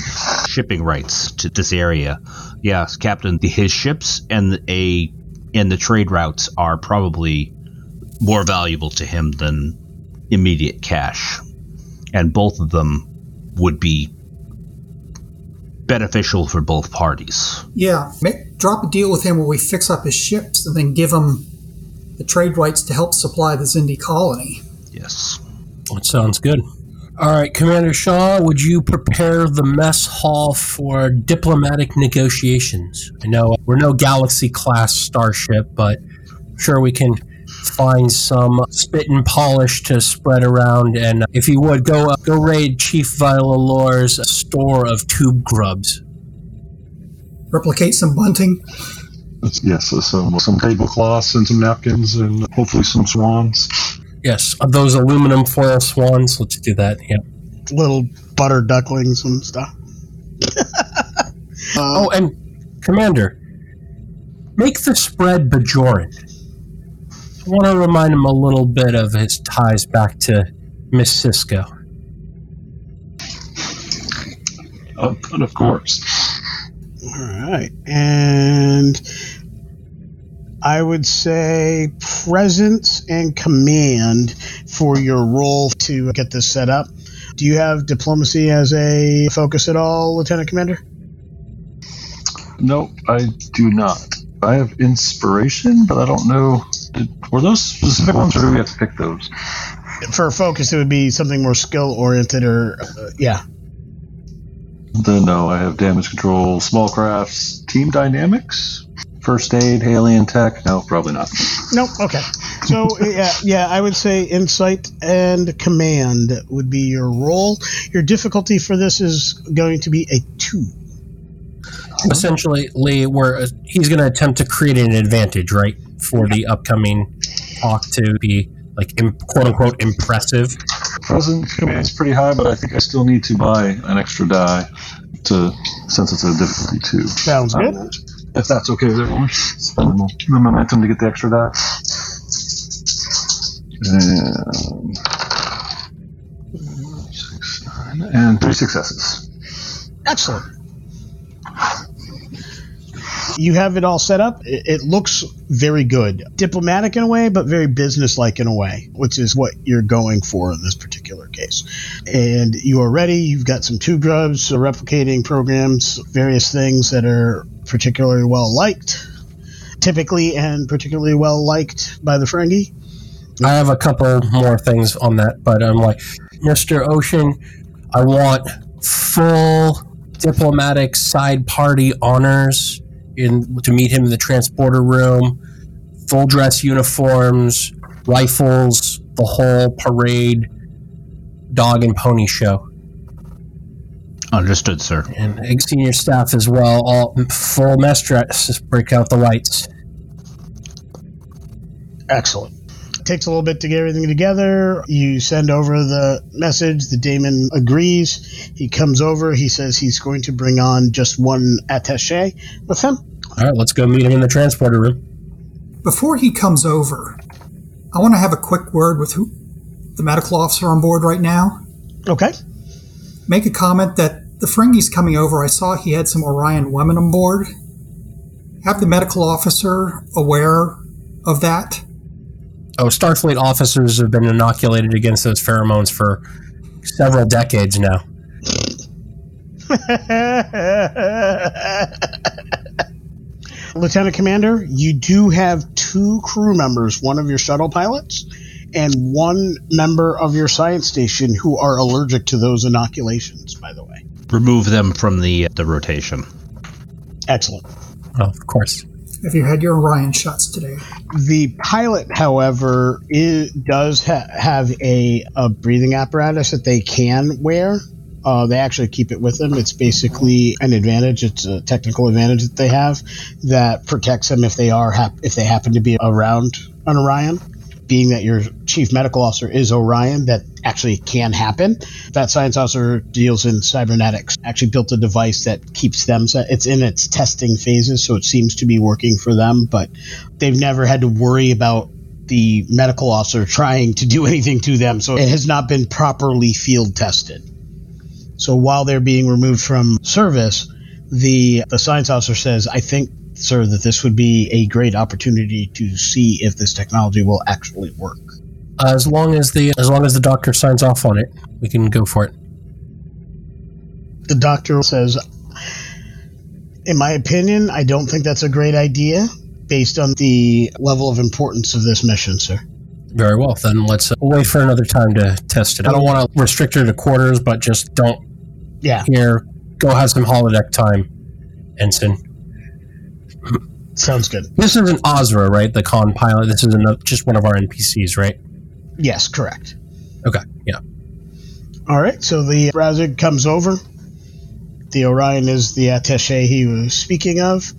shipping rights to this area. Yes, Captain, his ships and the trade routes are probably more valuable to him than immediate cash. And both of them would be beneficial for both parties. Yeah. Drop a deal with him where we fix up his ships and then give him the trade rights to help supply the Xindi colony. Yes. That sounds good. All right, Commander Shaw, would you prepare the mess hall for diplomatic negotiations? I know we're no Galaxy-class starship, but I'm sure we can find some spit and polish to spread around. And if you would, go raid Chief Vilalor's store of tube grubs. Replicate some bunting. Yes, some tablecloths and some napkins and hopefully some swans. Yes, those aluminum foil swans. Let's do that, yeah. Little butter ducklings and stuff. And Commander, make the spread Bajoran. I want to remind him a little bit of his ties back to Miss Cisco. Oh, but of course. All right. And I would say presence and command for your role to get this set up. Do you have diplomacy as a focus at all, Lieutenant Commander? No, I do not. I have inspiration, but I don't know. Were those specific ones, or do we have to pick those? For focus, it would be something more skill-oriented or, Then, no, I have damage control, small crafts, team dynamics, first aid, alien tech. No, probably not. Nope, okay. So, I would say insight and command would be your role. Your difficulty for this is going to be a 2. Essentially, Lee, he's going to attempt to create an advantage, right, for the upcoming talk to be, like, quote-unquote impressive. Present command's pretty high, but I think I still need to buy an extra die since it's a difficulty 2. Sounds good. If that's okay with everyone, spend the momentum to get the extra die. And 3 successes. Excellent. You have it all set up. It looks very good. Diplomatic in a way, but very businesslike in a way, which is what you're going for in this particular case. And you are ready. You've got some tube grubs, replicating programs, various things that are particularly well-liked, typically and particularly well-liked by the Ferengi. I have a couple more things on that, but I'm like, Mr. Ocean, I want full diplomatic side party honors to meet him in the transporter room, full dress uniforms, rifles, the whole parade, dog and pony show. Understood, sir. And senior staff as well, all full mess dress, break out the lights. Excellent. It takes a little bit to get everything together. You send over the message. The Daimon agrees. He comes over. He says he's going to bring on just one attaché with him. All right, let's go meet him in the transporter room. Before he comes over, I want to have a quick word with the medical officer on board right now. Okay. Make a comment that the Ferengi's coming over. I saw he had some Orion women on board. Have the medical officer aware of that. Oh, Starfleet officers have been inoculated against those pheromones for several decades now. Lieutenant Commander, you do have two crew members, one of your shuttle pilots and one member of your science station, who are allergic to those inoculations, by the way. Remove them from the rotation. Excellent. Well, of course. If you had your Orion shots today. The pilot, however, does have a breathing apparatus that they can wear. They actually keep it with them. It's basically an advantage. It's a technical advantage that they have that protects them if they are if they happen to be around an Orion. Being that your chief medical officer is Orion, that actually can happen. That science officer deals in cybernetics, actually built a device that keeps them. It's in its testing phases, so it seems to be working for them, but they've never had to worry about the medical officer trying to do anything to them, so it has not been properly field tested. So while they're being removed from service, the science officer says, I think, sir, that this would be a great opportunity to see if this technology will actually work. As long as the doctor signs off on it, we can go for it. The doctor says, in my opinion, I don't think that's a great idea based on the level of importance of this mission, sir. Very well. Then let's wait for another time to test it. I don't want to restrict her to quarters, but just don't. Yeah. Here, go have some holodeck time, Ensign. Sounds good. This is an Ozra, right? The con pilot. This is just one of our NPCs, right? Yes, correct. Okay, yeah. All right, so the Brazig comes over. The Orion is the attaché he was speaking of.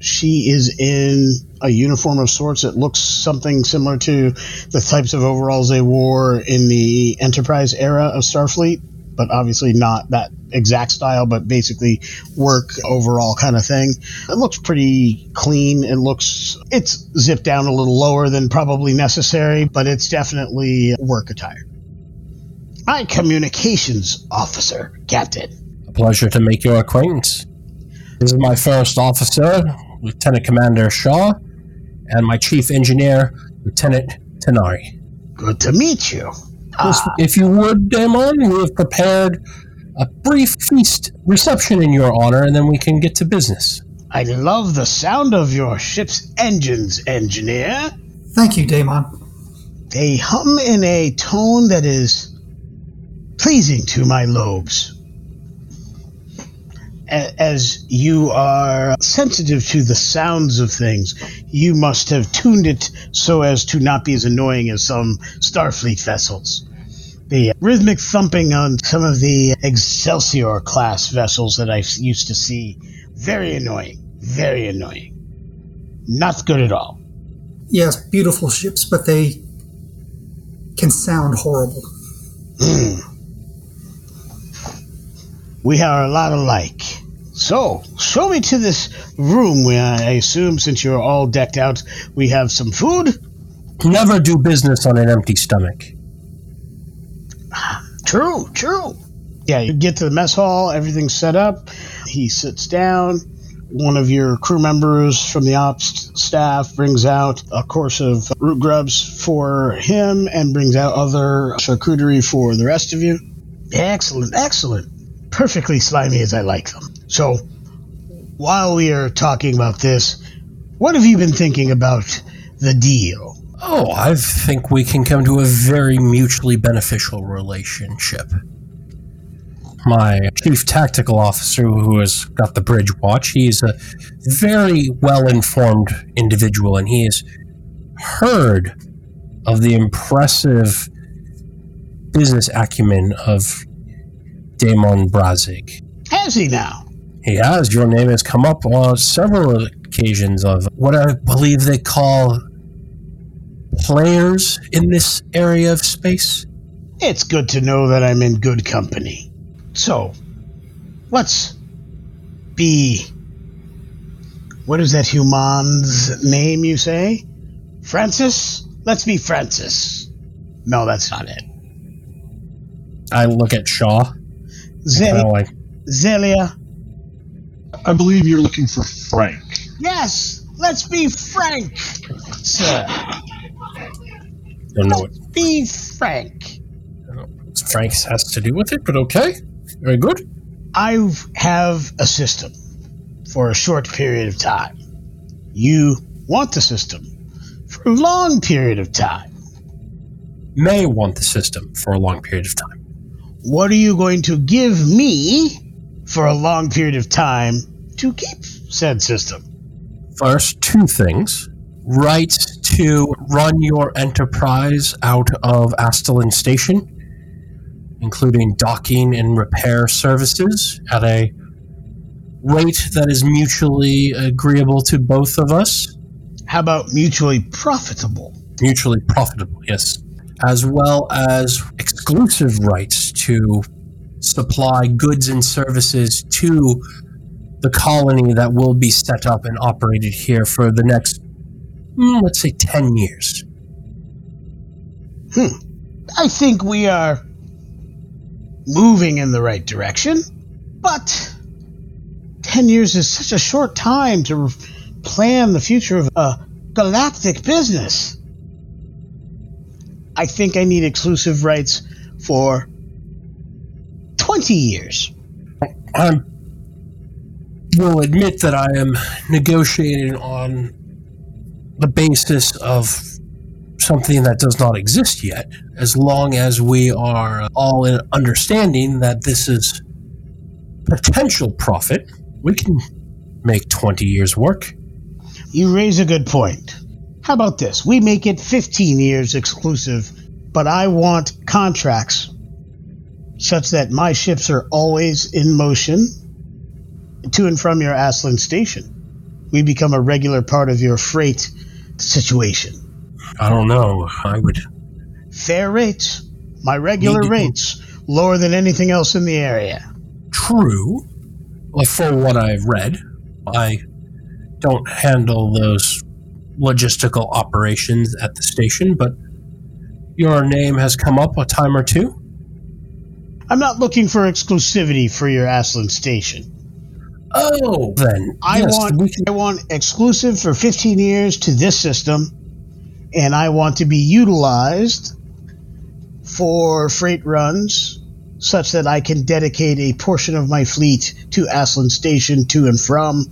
She is in a uniform of sorts. It looks something similar to the types of overalls they wore in the Enterprise era of Starfleet, but obviously not that exact style, but basically work overall kind of thing. It looks pretty clean. It's zipped down a little lower than probably necessary, but it's definitely work attire. My communications officer, Captain. A pleasure to make your acquaintance. This is my first officer, Lieutenant Commander Shaw, and my chief engineer, Lieutenant Tenari. Good to meet you. If you would, Daimon, we have prepared a brief feast reception in your honor, and then we can get to business. I love the sound of your ship's engines, engineer. Thank you, Daimon. They hum in a tone that is pleasing to my lobes. As you are sensitive to the sounds of things, you must have tuned it so as to not be as annoying as some Starfleet vessels. The rhythmic thumping on some of the Excelsior-class vessels that I used to see, very annoying. Not good at all. Yes, beautiful ships, but they can sound horrible. We are a lot alike. So, show me to this room where I assume, since you're all decked out, we have some food? Never do business on an empty stomach. True. Yeah, you get to the mess hall, everything's set up. He sits down. One of your crew members from the ops staff brings out a course of root grubs for him and brings out other charcuterie for the rest of you. Excellent. Perfectly slimy as I like them. So, while we are talking about this, what have you been thinking about the deal? Oh, I think we can come to a very mutually beneficial relationship. My chief tactical officer, who has got the bridge watch, he's a very well-informed individual, and he has heard of the impressive business acumen of Daimon Brazig. Has he now? He has. Your name has come up on several occasions of what I believe they call players in this area of space. It's good to know that I'm in good company. So, let's be... What is that human's name, you say? Francis? Let's be Francis. No, that's not it. I look at Shaw. Zelia. I believe you're looking for Frank. Yes, let's be Frank, sir. Don't know let's what. Be Frank. Frank has to do with it, but okay. Very good. I have a system for a short period of time. You want the system for a long period of time. May want the system for a long period of time. What are you going to give me for a long period of time to keep said system? First, two things. Rights to run your enterprise out of Astelin Station, including docking and repair services at a rate that is mutually agreeable to both of us. How about mutually profitable? Mutually profitable, yes. As well as exclusive rights to supply goods and services to the colony that will be set up and operated here for the next, let's say, 10 years. I think we are moving in the right direction, but 10 years is such a short time to plan the future of a galactic business. I think I need exclusive rights for 20 years. I will admit that I am negotiating on the basis of something that does not exist yet, as long as we are all in understanding that this is potential profit. We can make 20 years work. You raise a good point. How about this? We make it 15 years exclusive, but I want contracts such that my ships are always in motion to and from your Aslan station. We become a regular part of your freight situation. I don't know. I would... Fair rates. My regular rates. Lower than anything else in the area. True. Well, from what I've read, I don't handle those logistical operations at the station, but your name has come up a time or two. I'm not looking for exclusivity for your Aslan station. Oh, then. I want exclusive for 15 years to this system, and I want to be utilized for freight runs such that I can dedicate a portion of my fleet to Aslan station to and from.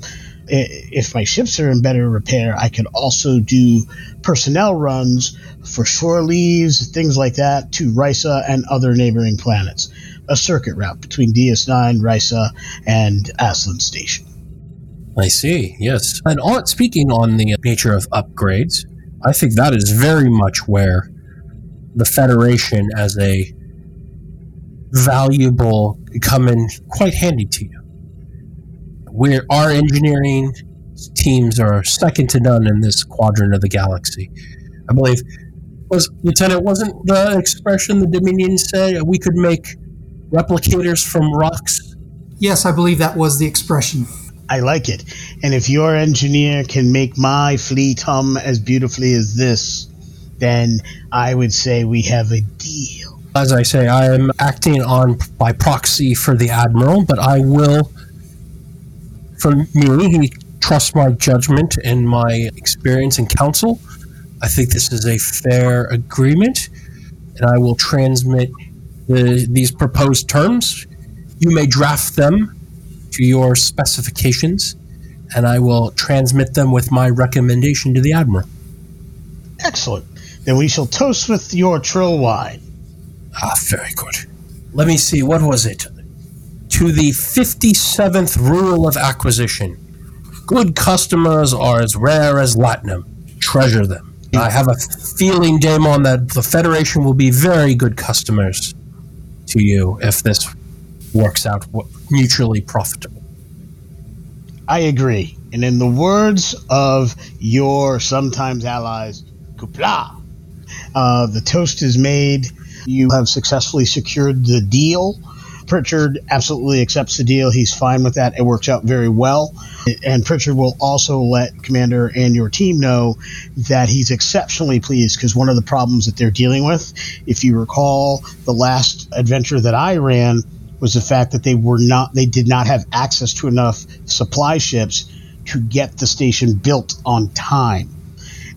If my ships are in better repair, I could also do personnel runs for shore leaves, things like that, to Risa and other neighboring planets. A circuit route between DS9, Risa, and Aslan Station. I see, yes. And speaking on the nature of upgrades, I think that is very much where the Federation as a valuable come in quite handy to you. Our engineering teams are second to none in this quadrant of the galaxy. I believe, Lieutenant, wasn't the expression the Dominion said we could make replicators from rocks? Yes, I believe that was the expression. I like it. And if your engineer can make my fleet hum as beautifully as this, then I would say we have a deal. As I say, I am acting on by proxy for the Admiral, but I will... For me, he trusts my judgment and my experience and counsel. I think this is a fair agreement, and I will transmit these proposed terms. You may draft them to your specifications, and I will transmit them with my recommendation to the Admiral. Excellent. Then we shall toast with your Trill wine. Ah, very good. Let me see, what was it? To the 57th rule of acquisition. Good customers are as rare as Latinum. Treasure them. I have a feeling, Daimon, that the Federation will be very good customers to you if this works out mutually profitable. I agree. And in the words of your sometimes allies, Kupla, the toast is made. You have successfully secured the deal. Pritchard absolutely accepts the deal. He's fine with that. It works out very well. And Pritchard will also let Commander and your team know that he's exceptionally pleased because one of the problems that they're dealing with, if you recall, the last adventure that I ran was the fact that they did not have access to enough supply ships to get the station built on time.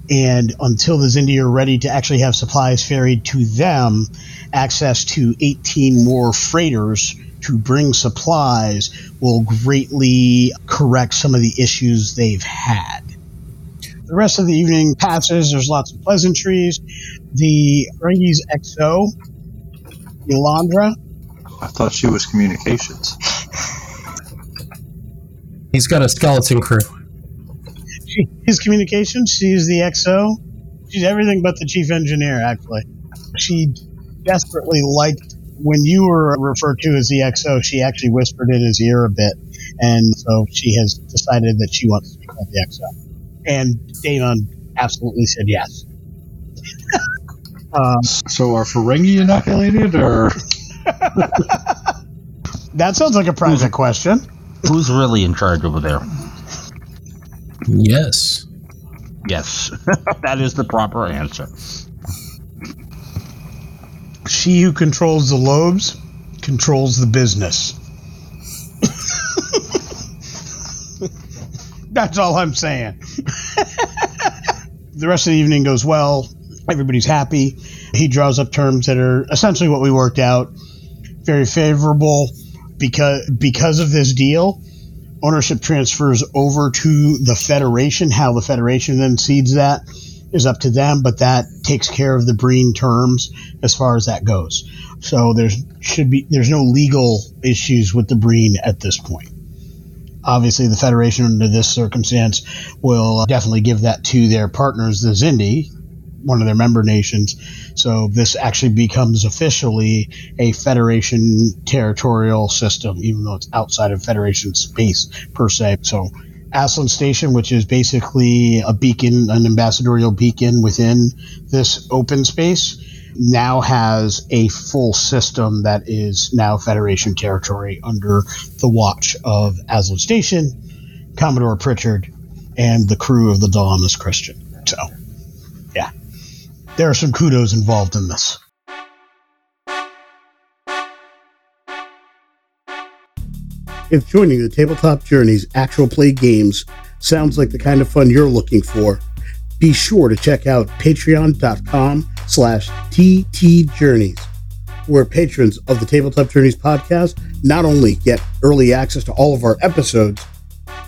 And until the Xindi are ready to actually have supplies ferried to them, access to 18 more freighters to bring supplies will greatly correct some of the issues they've had. The rest of the evening passes. There's lots of pleasantries. The Ferengi's XO, Yolandra. I thought she was communications. He's got a skeleton crew. She's communications. She's the XO. She's everything but the chief engineer, actually. She desperately liked when you were referred to as the XO, she actually whispered in his ear a bit. And so she has decided that she wants to be called the XO. And Daimon absolutely said yes. So are Ferengi inoculated, or...? That sounds like a private question. Who's really in charge over there? Yes. Yes. That is the proper answer. She who controls the lobes controls the business. That's all I'm saying. The rest of the evening goes well. Everybody's happy. He draws up terms that are essentially what we worked out. Very favorable. Because of this deal, ownership transfers over to the Federation. How the Federation then cedes that is up to them, but that takes care of the Breen terms as far as that goes. So there's no legal issues with the Breen at this point. Obviously, the Federation under this circumstance will definitely give that to their partners, the Xindi, one of their member nations. So this actually becomes officially a Federation territorial system, even though it's outside of Federation space per se. So Ashland Station, which is basically a beacon, an ambassadorial beacon within this open space, now has a full system that is now Federation territory under the watch of Ashland Station, Commodore Pritchard, and the crew of the Dalamis Christian. So, yeah. There are some kudos involved in this. If joining the Tabletop Journeys actual play games sounds like the kind of fun you're looking for, be sure to check out patreon.com/ttjourneys, where patrons of the Tabletop Journeys podcast not only get early access to all of our episodes,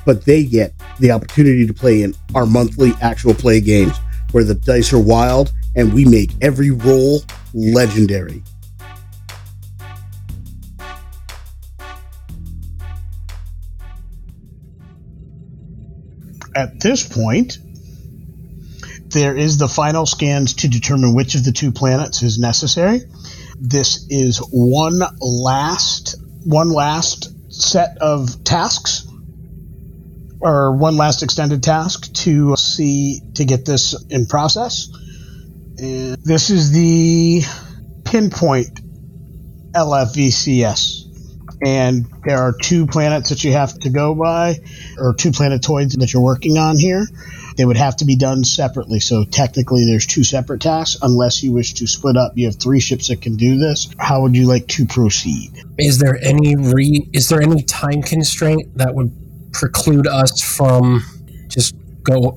but they get the opportunity to play in our monthly actual play games, where the dice are wild and we make every roll legendary. At this point, there is the final scans to determine which of the two planets is necessary. This is one last set of tasks, or one last extended task to see to get this in process. And this is the pinpoint LFVCS. And there are two planets that you have to go by, or two planetoids that you're working on here. They would have to be done separately. So technically there's two separate tasks, unless you wish to split up. You have three ships that can do this. How would you like to proceed? Is there any time constraint that would preclude us from just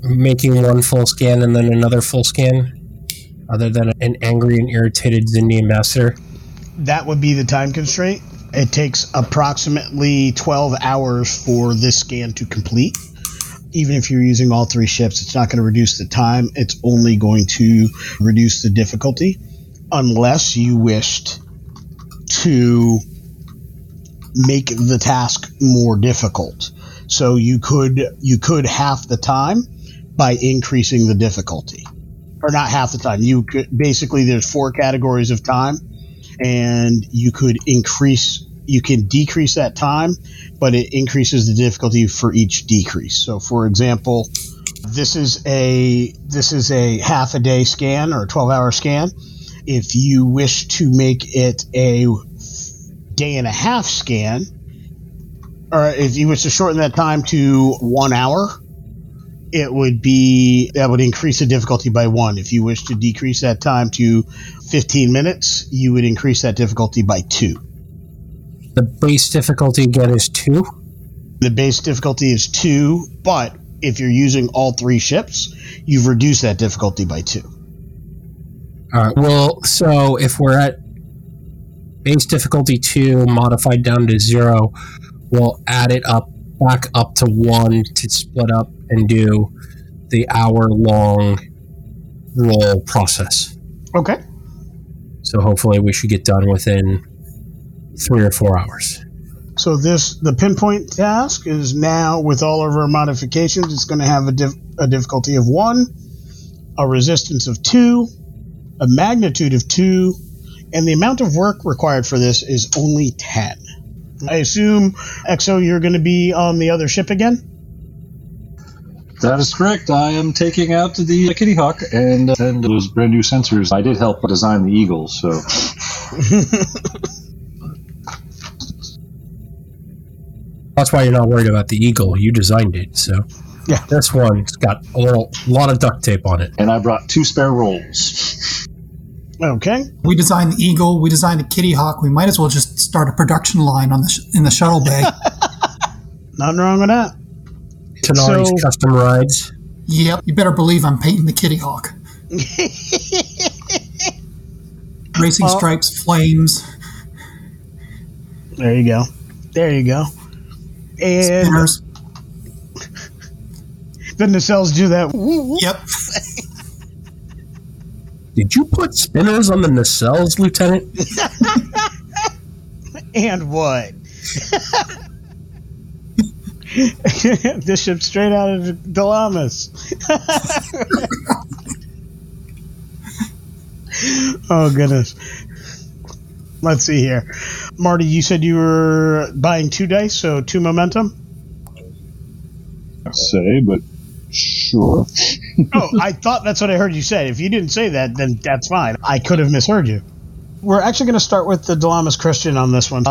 making one full scan and then another full scan, other than an angry and irritated Xindi ambassador? That would be the time constraint. It takes approximately 12 hours for this scan to complete. Even if you're using all three ships, it's not going to reduce the time. It's only going to reduce the difficulty, unless you wished to make the task more difficult. So you could half the time by increasing the difficulty. Or not half the time. You could, basically, there's four categories of time, and you can decrease that time, but it increases the difficulty for each decrease. So for example, this is a half a day scan or a 12-hour scan. If you wish to make it a day and a half scan, or if you wish to shorten that time to 1 hour, that would increase the difficulty by one. If you wish to decrease that time to 15 minutes, you would increase that difficulty by two. The base difficulty again is two? The base difficulty is two, but if you're using all three ships, you've reduced that difficulty by two. All right, well, so if we're at base difficulty two, modified down to zero, we'll add it up back up to one to split up and do the hour-long roll process. Okay. So hopefully we should get done within 3 or 4 hours. So this, the pinpoint task is now, with all of our modifications, it's going to have a difficulty of 1, a resistance of 2, a magnitude of 2, and the amount of work required for this is only 10. I assume, Exo, you're going to be on the other ship again? That is correct. I am taking out the Kitty Hawk and those brand new sensors. I did help design the Eagle, so... That's why you're not worried about the Eagle. You designed it, so... Yeah. This one's got a lot of duct tape on it. And I brought 2 spare rolls. Okay. We designed the Eagle. We designed the Kitty Hawk. We might as well just start a production line on the in the shuttle bay. Nothing wrong with that. Tanari's custom rides. Yep. You better believe I'm painting the Kitty Hawk. Racing stripes, flames. There you go. There you go. And spinners. The nacelles do that. Yep. Did you put spinners on the nacelles, Lieutenant? And what? This ship straight out of Dalamis. Oh, goodness. Let's see here. Marty, you said you were buying 2 dice, so 2 momentum? I say, but sure. Oh, I thought that's what I heard you say. If you didn't say that, then that's fine. I could have misheard you. We're actually going to start with the Dalamis Christian on this one.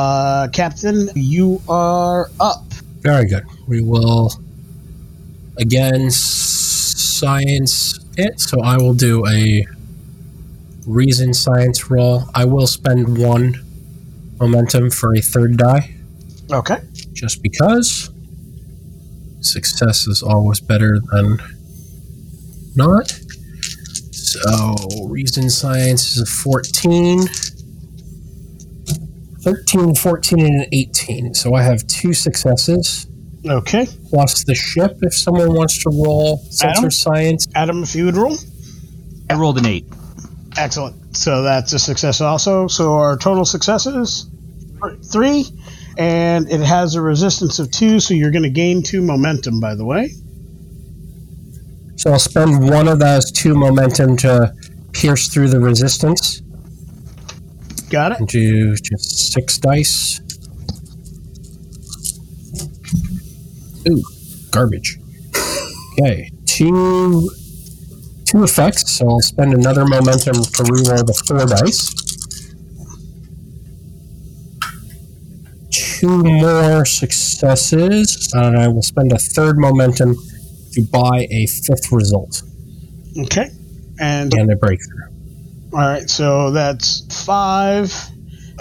Captain, you are up. Very good. We will, again, science it. So I will do a reason science roll. I will spend 1 momentum for a 3rd die. Okay. Just because success is always better than not. So reason science is a 14. 13, 14, and an 18. So I have 2 successes. Okay. Plus the ship, if someone wants to roll sensor science. Adam, if you would roll. I rolled an 8. Excellent. So that's a success also. So our total successes are 3, and it has a resistance of 2, so you're going to gain 2 momentum, by the way. So I'll spend 1 of those 2 momentum to pierce through the resistance. Got it. Do just 6 dice. Ooh, garbage. Okay, two effects, so I'll spend another momentum to reroll the 4 dice. 2 more successes, and I will spend a 3rd momentum to buy a 5th result. Okay. And a breakthrough. All right, so that's 5,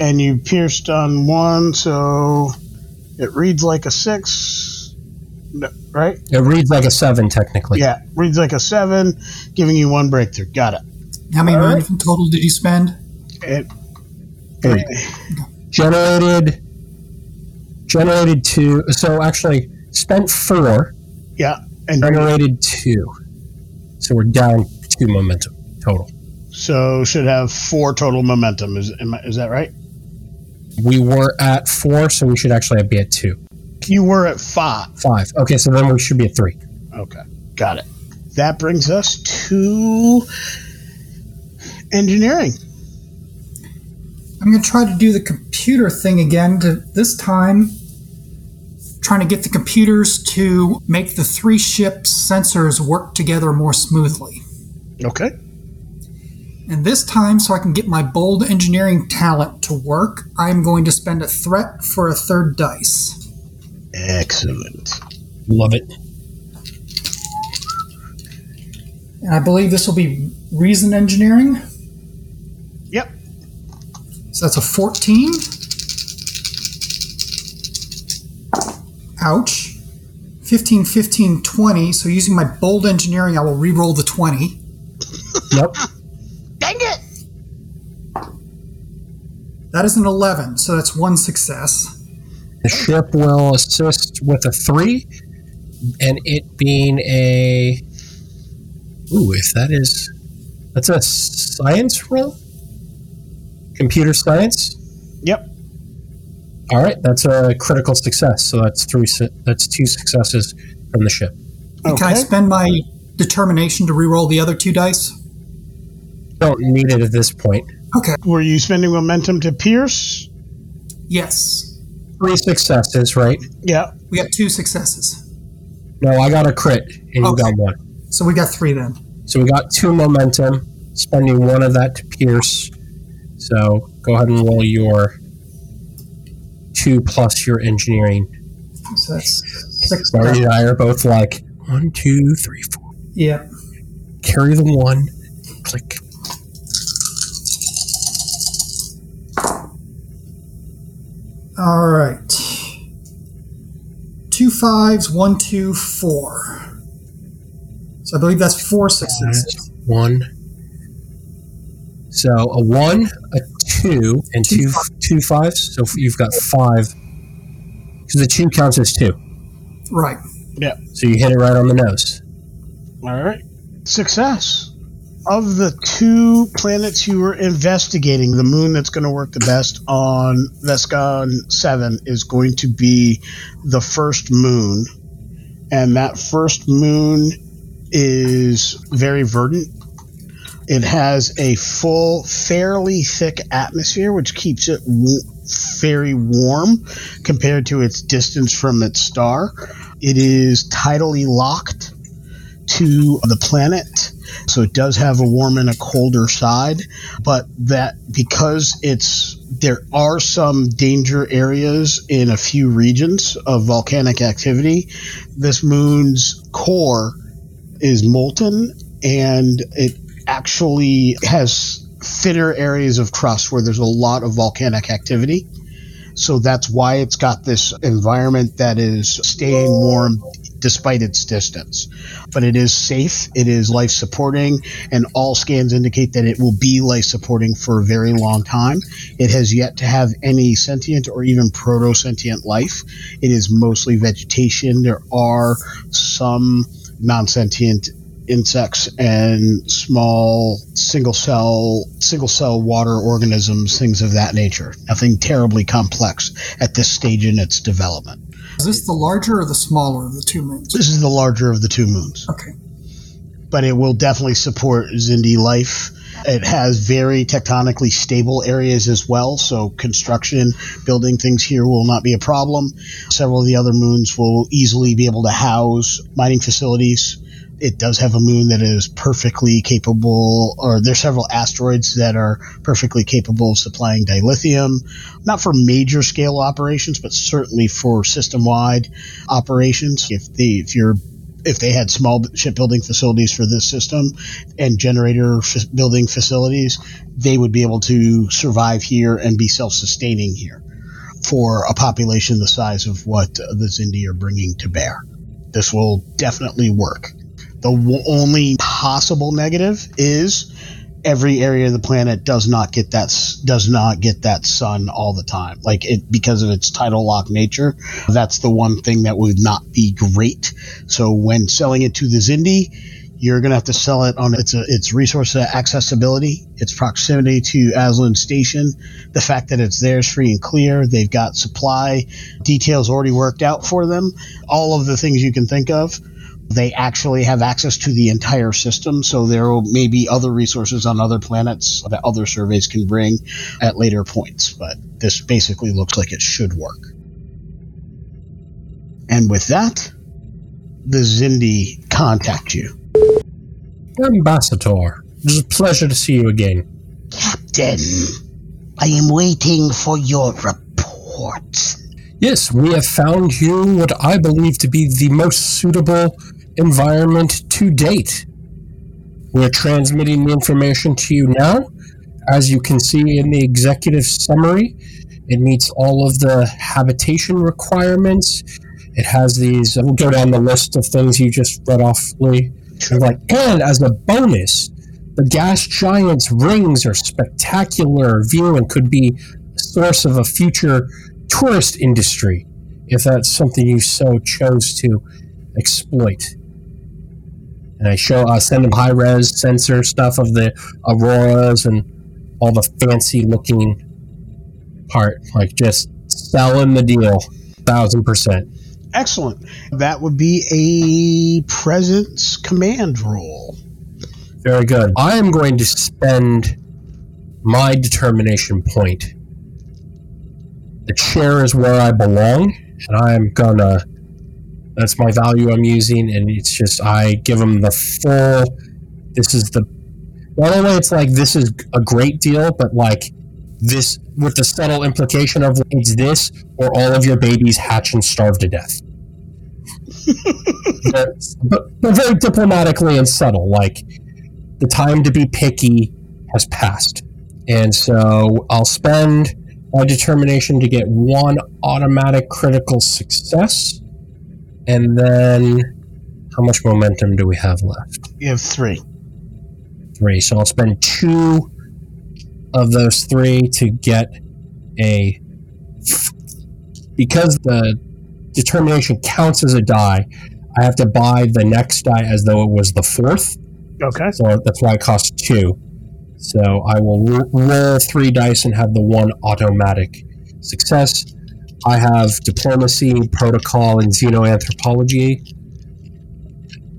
and you pierced on 1, so it reads like a 6, right? It reads like a 7, technically. Yeah, reads like a 7, giving you 1 breakthrough. Got it. How many momentum total did you spend? 3. Generated 2. So actually, spent 4. Yeah. And generated 2. So we're down 2 momentum total. So should have 4 total momentum. Is that right? We were at 4, so we should actually be at 2. You were at 5. 5. Okay, so then we should be at 3. Okay, got it. That brings us to engineering. I'm going to try to do the computer thing again. This time, trying to get the computers to make the 3 ship sensors work together more smoothly. Okay. And this time, so I can get my bold engineering talent to work, I'm going to spend a threat for a 3rd dice. Excellent. Love it. And I believe this will be reason engineering. Yep. So that's a 14. Ouch. 15, 15, 20. So using my bold engineering, I will re-roll the 20. Yep. That is an 11, so that's 1 success. The ship will assist with a 3, and it being a Ooh, if that is... That's a science roll? Computer science? Yep. All right, that's a critical success. So that's two successes from the ship. Okay. Can I spend my determination to reroll the other two dice? Don't need it at this point. Okay. Were you spending momentum to pierce? Yes. 3 successes, right? Yeah. We got 2 successes. No, I got a crit, and you got 1. So we got 3 then. So we got 2 momentum, spending 1 of that to pierce. So go ahead and roll your 2 plus your engineering. So that's 6. Barry and I are both like, 1, 2, 3, 4. Yeah. Carry the 1. Click. All right. 2 5s, 1 2 4. So I believe that's 4 successes. 1. So a 1, a 2, and 2 5s. So you've got 5. Because the 2 counts as 2. Right. Yeah. So you hit it right on the nose. All right. Success. Of the 2 planets you were investigating, the moon that's going to work the best on Vescon 7 is going to be the first moon. And that first moon is very verdant. It has a full, fairly thick atmosphere, which keeps it very warm compared to its distance from its star. It is tidally locked to the planet, so it does have a warm and a colder side, but that because there are some danger areas in a few regions of volcanic activity, this moon's core is molten, and it actually has thinner areas of crust where there's a lot of volcanic activity. So that's why it's got this environment that is staying warm despite its distance. But it is safe, it is life-supporting, and all scans indicate that it will be life-supporting for a very long time. It has yet to have any sentient or even proto-sentient life. It is mostly vegetation. There are some non-sentient insects and small single cell water organisms, things of that nature. Nothing terribly complex at this stage in its development. Is this the larger or the smaller of the 2 moons? This is the larger of the 2 moons. Okay. But it will definitely support Xindi life. It has very tectonically stable areas as well, so construction, building things here will not be a problem. Several of the other moons will easily be able to house mining facilities. It does have a moon that is perfectly capable, or there's several asteroids that are perfectly capable of supplying dilithium, not for major scale operations, but certainly for system-wide operations. If they had small shipbuilding facilities for this system and generator building facilities, they would be able to survive here and be self-sustaining here for a population the size of what the Xindi are bringing to bear. This will definitely work. The only possible negative is every area of the planet does not get that sun all the time. Because of its tidal lock nature, that's the one thing that would not be great. So when selling it to the Xindi, you're going to have to sell it on its resource accessibility, its proximity to Aslan Station, the fact that it's theirs free and clear. They've got supply details already worked out for them. All of the things you can think of. They actually have access to the entire system, so there may be other resources on other planets that other surveys can bring at later points, but this basically looks like it should work. And with that, the Xindi contact you. Ambassador, it is a pleasure to see you again. Captain, I am waiting for your report. Yes, we have found you what I believe to be the most suitable environment to date. We're transmitting the information to you now. As you can see in the executive summary, it meets all of the habitation requirements. It has these, we'll go down the list of things you just read off, Lee. And as a bonus, the gas giant's rings are spectacular view and could be a source of a future tourist industry, if that's something you so chose to exploit. and I show, send them high res sensor stuff of the auroras and all the fancy looking part, like just selling the deal 1,000%. Excellent. That would be a presence command roll. Very good. I am going to spend my determination point. The chair is where I belong, and I'm gonna, that's my value I'm using, and it's just, I give them the full, this is the, not only it's like, this is a great deal, but like, this, with the subtle implication of, it's this, or all of your babies hatch and starve to death. but very diplomatically and subtle, like, the time to be picky has passed. And so, I'll spend my determination to get one automatic critical success, and then, how much momentum do we have left? You have three, so I'll spend two of those three to get a, because the determination counts as a die, I have to buy the next die as though it was the fourth. Okay. So that's why it costs two. So I will roll three dice and have the one automatic success. I have diplomacy, protocol, and xenoanthropology,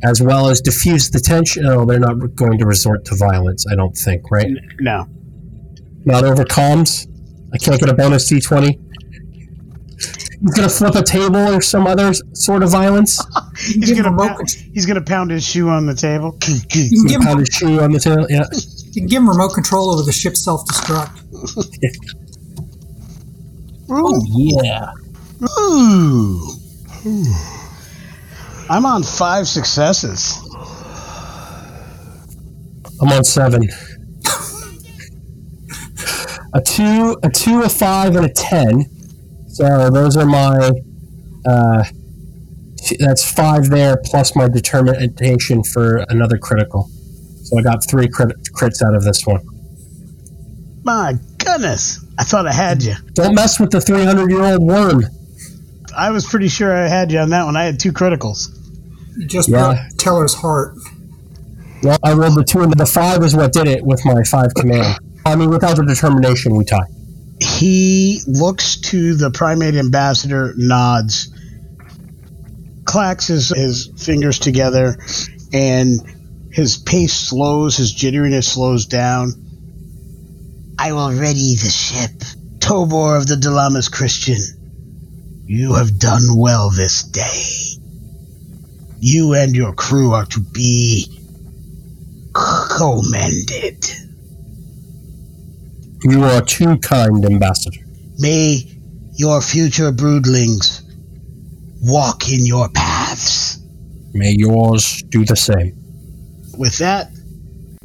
as well as diffuse the tension. Oh, they're not going to resort to violence, I don't think, right? No. Not over comms? I can't get a bonus D20? He's going to flip a table or some other sort of violence? He's going to pound his shoe on the table. He's going to pound his shoe on the table, yeah. You can give him remote control over the ship self-destruct. Yeah. Oh, yeah. Ooh. I'm on 5 successes. I'm on 7. a 2, a 5, and a 10. So those are my... that's 5 there, plus my determination for another critical. So I got 3 crits out of this one. My goodness. I thought I had you. Don't mess with the 300-year-old worm. I was pretty sure I had you on that one. I had 2 criticals. You just broke Teller's heart. Well, I rolled the 2, and the 5 is what did it with my 5 command. I mean, without the determination, we tie. He looks to the primate ambassador, nods, clacks his fingers together, and his pace slows, his jitteriness slows down. I will ready the ship. Tobor of the Dalamis Christian, you have done well this day. You and your crew are to be commended. You are too kind, Ambassador. May your future broodlings walk in your paths. May yours do the same. With that,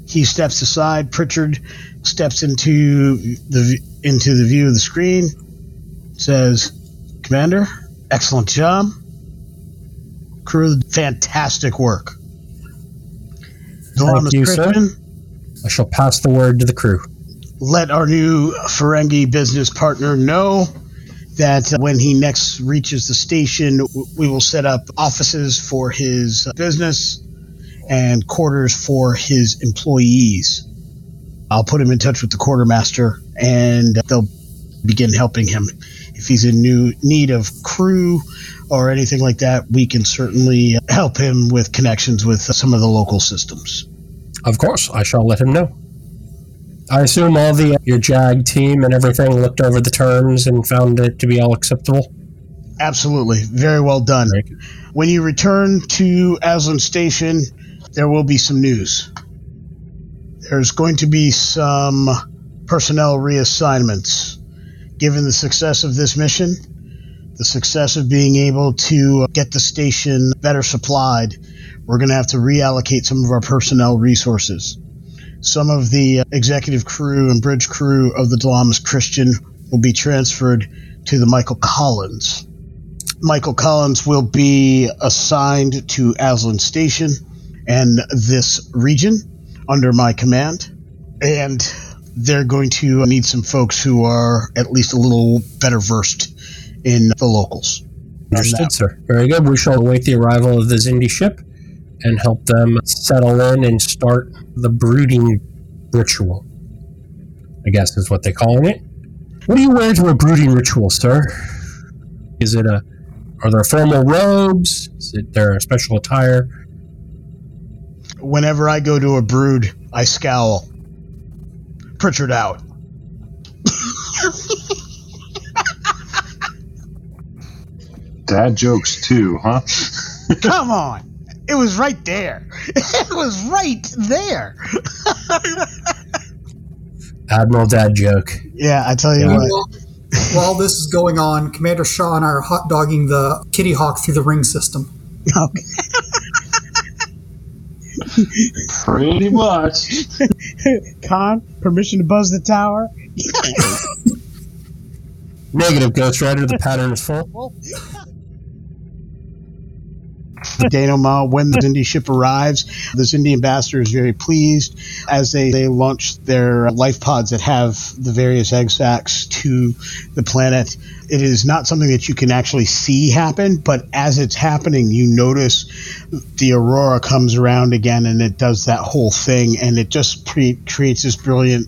he steps aside. Pritchard steps into the view of the screen, says, Commander, excellent job. Crew, fantastic work. Thank you, sir. I shall pass the word to the crew. Let our new Ferengi business partner know that when he next reaches the station, we will set up offices for his business and quarters for his employees. I'll put him in touch with the quartermaster, and they'll begin helping him. If he's in need of crew or anything like that, we can certainly help him with connections with some of the local systems. Of course, I shall let him know. I assume all your JAG team and everything looked over the terms and found it to be all acceptable? Absolutely. Very well done. When you return to Aslan Station, there will be some news. There's going to be some personnel reassignments. Given the success of this mission, the success of being able to get the station better supplied, we're going to have to reallocate some of our personnel resources. Some of the executive crew and bridge crew of the Dalamis Christian will be transferred to the Michael Collins. Michael Collins will be assigned to Aslan Station and this region under my command, and they're going to need some folks who are at least a little better versed in the locals. Understood, sir. Very good. We shall await the arrival of the Xindi ship and help them settle in and start the brooding ritual, I guess is what they're calling it. What do you wear to a brooding ritual, sir? Is it a... Are there formal robes? Is it their special attire? Whenever I go to a brood, I scowl. Pritchard out. Dad jokes too, huh? Come on. It was right there. It was right there. Admiral Dad joke. Yeah, I tell you what. While this is going on, Commander Shaw and I are hot-dogging the Kitty Hawk through the ring system. Okay. Pretty much. Con, permission to buzz the tower? Negative, Ghost Rider. The pattern is full. The denouement, when the Xindi ship arrives, the Xindi ambassador is very pleased as they launch their life pods that have the various egg sacs to the planet. It is not something that you can actually see happen, but as it's happening, you notice the aurora comes around again, and it does that whole thing, and it just creates this brilliant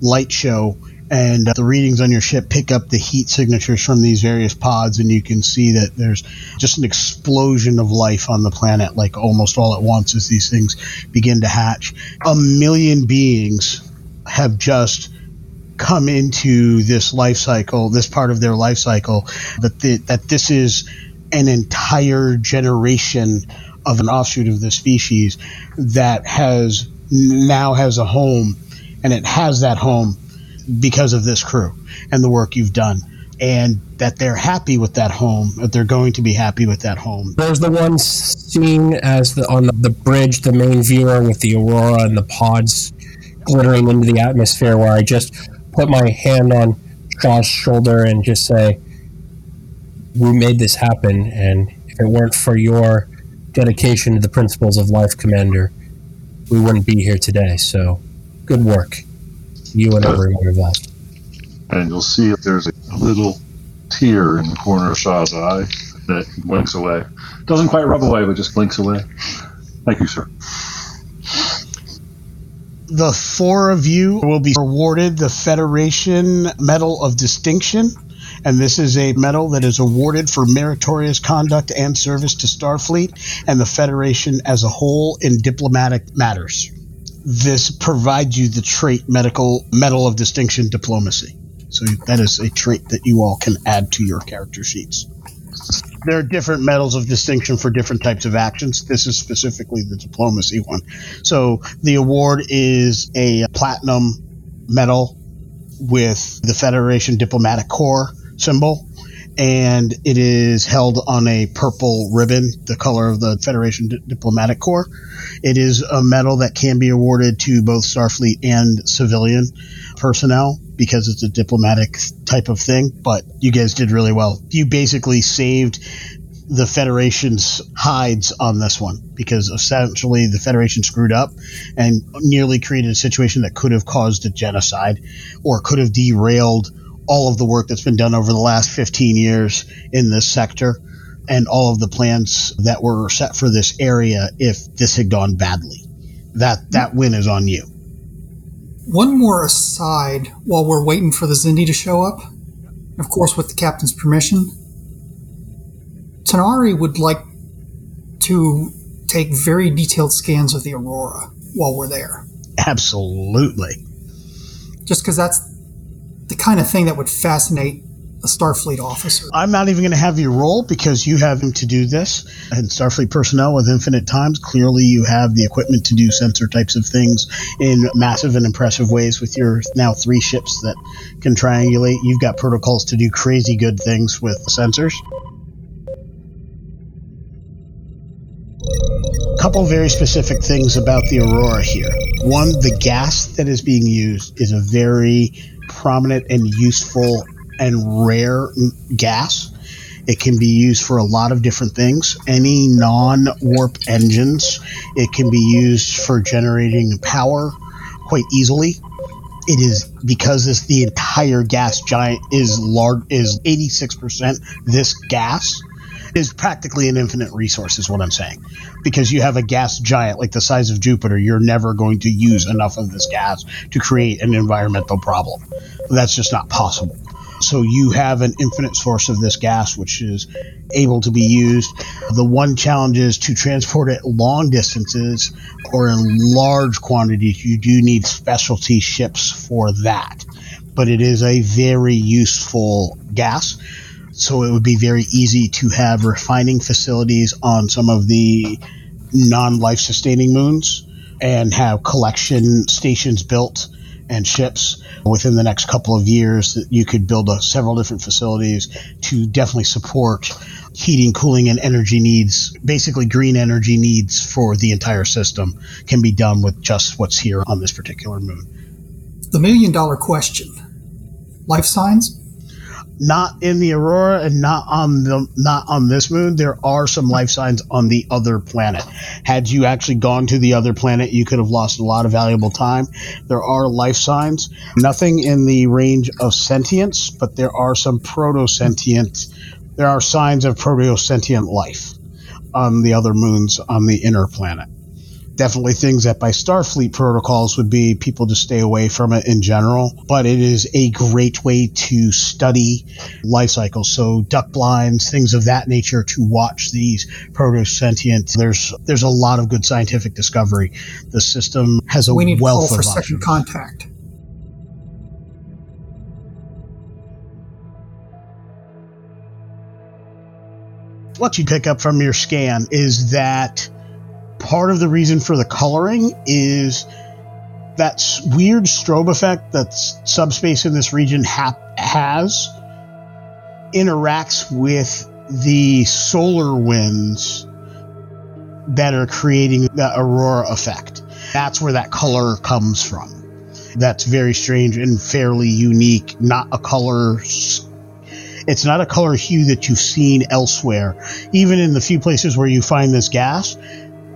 light show. And the readings on your ship pick up the heat signatures from these various pods, and you can see that there's just an explosion of life on the planet, like almost all at once as these things begin to hatch. 1 million beings have just come into this life cycle, this part of their life cycle, that this is an entire generation of an offshoot of the species that now has a home, and it has that home because of this crew and the work you've done, and that they're happy with that home, that they're going to be happy with that home. There's the one scene on the bridge, the main viewer with the aurora and the pods glittering into the atmosphere, where I just put my hand on Shaw's shoulder and just say, we made this happen, and if it weren't for your dedication to the principles of life, Commander, we wouldn't be here today, so good work. You and everyone involved. And you'll see if there's a little tear in the corner of Shaw's eye that blinks away. Doesn't quite rub away, but just blinks away. Thank you, sir. The four of you will be awarded the Federation Medal of Distinction. And this is a medal that is awarded for meritorious conduct and service to Starfleet and the Federation as a whole in diplomatic matters. This provides you the trait Medal of Distinction Diplomacy. So that is a trait that you all can add to your character sheets. There are different medals of distinction for different types of actions. This is specifically the diplomacy one. So the award is a platinum medal with the Federation Diplomatic Corps symbol, and it is held on a purple ribbon, the color of the Federation Diplomatic Corps. It is a medal that can be awarded to both Starfleet and civilian personnel because it's a diplomatic type of thing, but you guys did really well. You basically saved the Federation's hides on this one because essentially the Federation screwed up and nearly created a situation that could have caused a genocide or could have derailed all of the work that's been done over the last 15 years in this sector and all of the plans that were set for this area if this had gone badly. That win is on you. One more aside while we're waiting for the Xindi to show up, of course with the captain's permission, Tanari would like to take very detailed scans of the Aurora while we're there. Absolutely. Just because that's the kind of thing that would fascinate a Starfleet officer. I'm not even going to have you roll because you have him to do this. And Starfleet personnel with infinite times, clearly you have the equipment to do sensor types of things in massive and impressive ways with your now 3 ships that can triangulate. You've got protocols to do crazy good things with sensors. A couple very specific things about the Aurora here. One, the gas that is being used is a very prominent and useful and rare gas. It can be used for a lot of different things. Any non-warp engines, it can be used for generating power quite easily. It is because this the entire gas giant is 86% this gas. is practically an infinite resource is what I'm saying. Because you have a gas giant like the size of Jupiter, you're never going to use enough of this gas to create an environmental problem. That's just not possible. So you have an infinite source of this gas, which is able to be used. The one challenge is to transport it long distances or in large quantities. You do need specialty ships for that. But it is a very useful gas. So it would be very easy to have refining facilities on some of the non-life-sustaining moons and have collection stations built and ships within the next couple of years that you could build several different facilities to definitely support heating, cooling, and energy needs. Basically, green energy needs for the entire system can be done with just what's here on this particular moon. The million-dollar question. Life signs? Not in the Aurora and not on this moon. There are some life signs on the other planet. Had you actually gone to the other planet, you could have lost a lot of valuable time. There are life signs. Nothing in the range of sentience, but there are some proto-sentient. There are signs of proto-sentient life on the other moons on the inner planet. Definitely things that by Starfleet protocols would be people to stay away from it in general, but it is a great way to study life cycles. So duck blinds, things of that nature, to watch these proto-sentient. There's a lot of good scientific discovery. The system has a wealth of options. We need to call for second contact. What you pick up from your scan is that part of the reason for the coloring is that weird strobe effect that subspace in this region has interacts with the solar winds that are creating the aurora effect. That's where that color comes from. That's very strange and fairly unique, not a color. It's not a color hue that you've seen elsewhere. Even in the few places where you find this gas,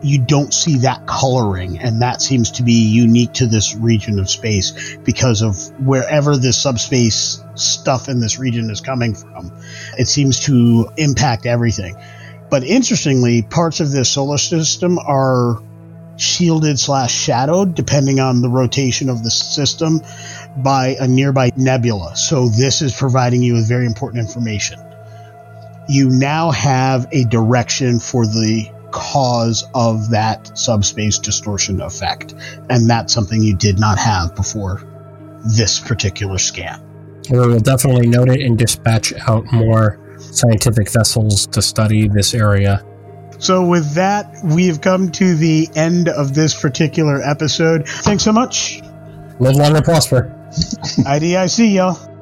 you don't see that coloring, and that seems to be unique to this region of space because of wherever this subspace stuff in this region is coming from. It seems to impact everything. But interestingly, parts of this solar system are shielded / shadowed, depending on the rotation of the system, by a nearby nebula. So this is providing you with very important information. You now have a direction for the cause of that subspace distortion effect, and that's something you did not have before this particular scan. We will definitely note it and dispatch out more scientific vessels to study this area. So with that, we've come to the end of this particular episode. Thanks so much. Live long and prosper. IDIC, y'all.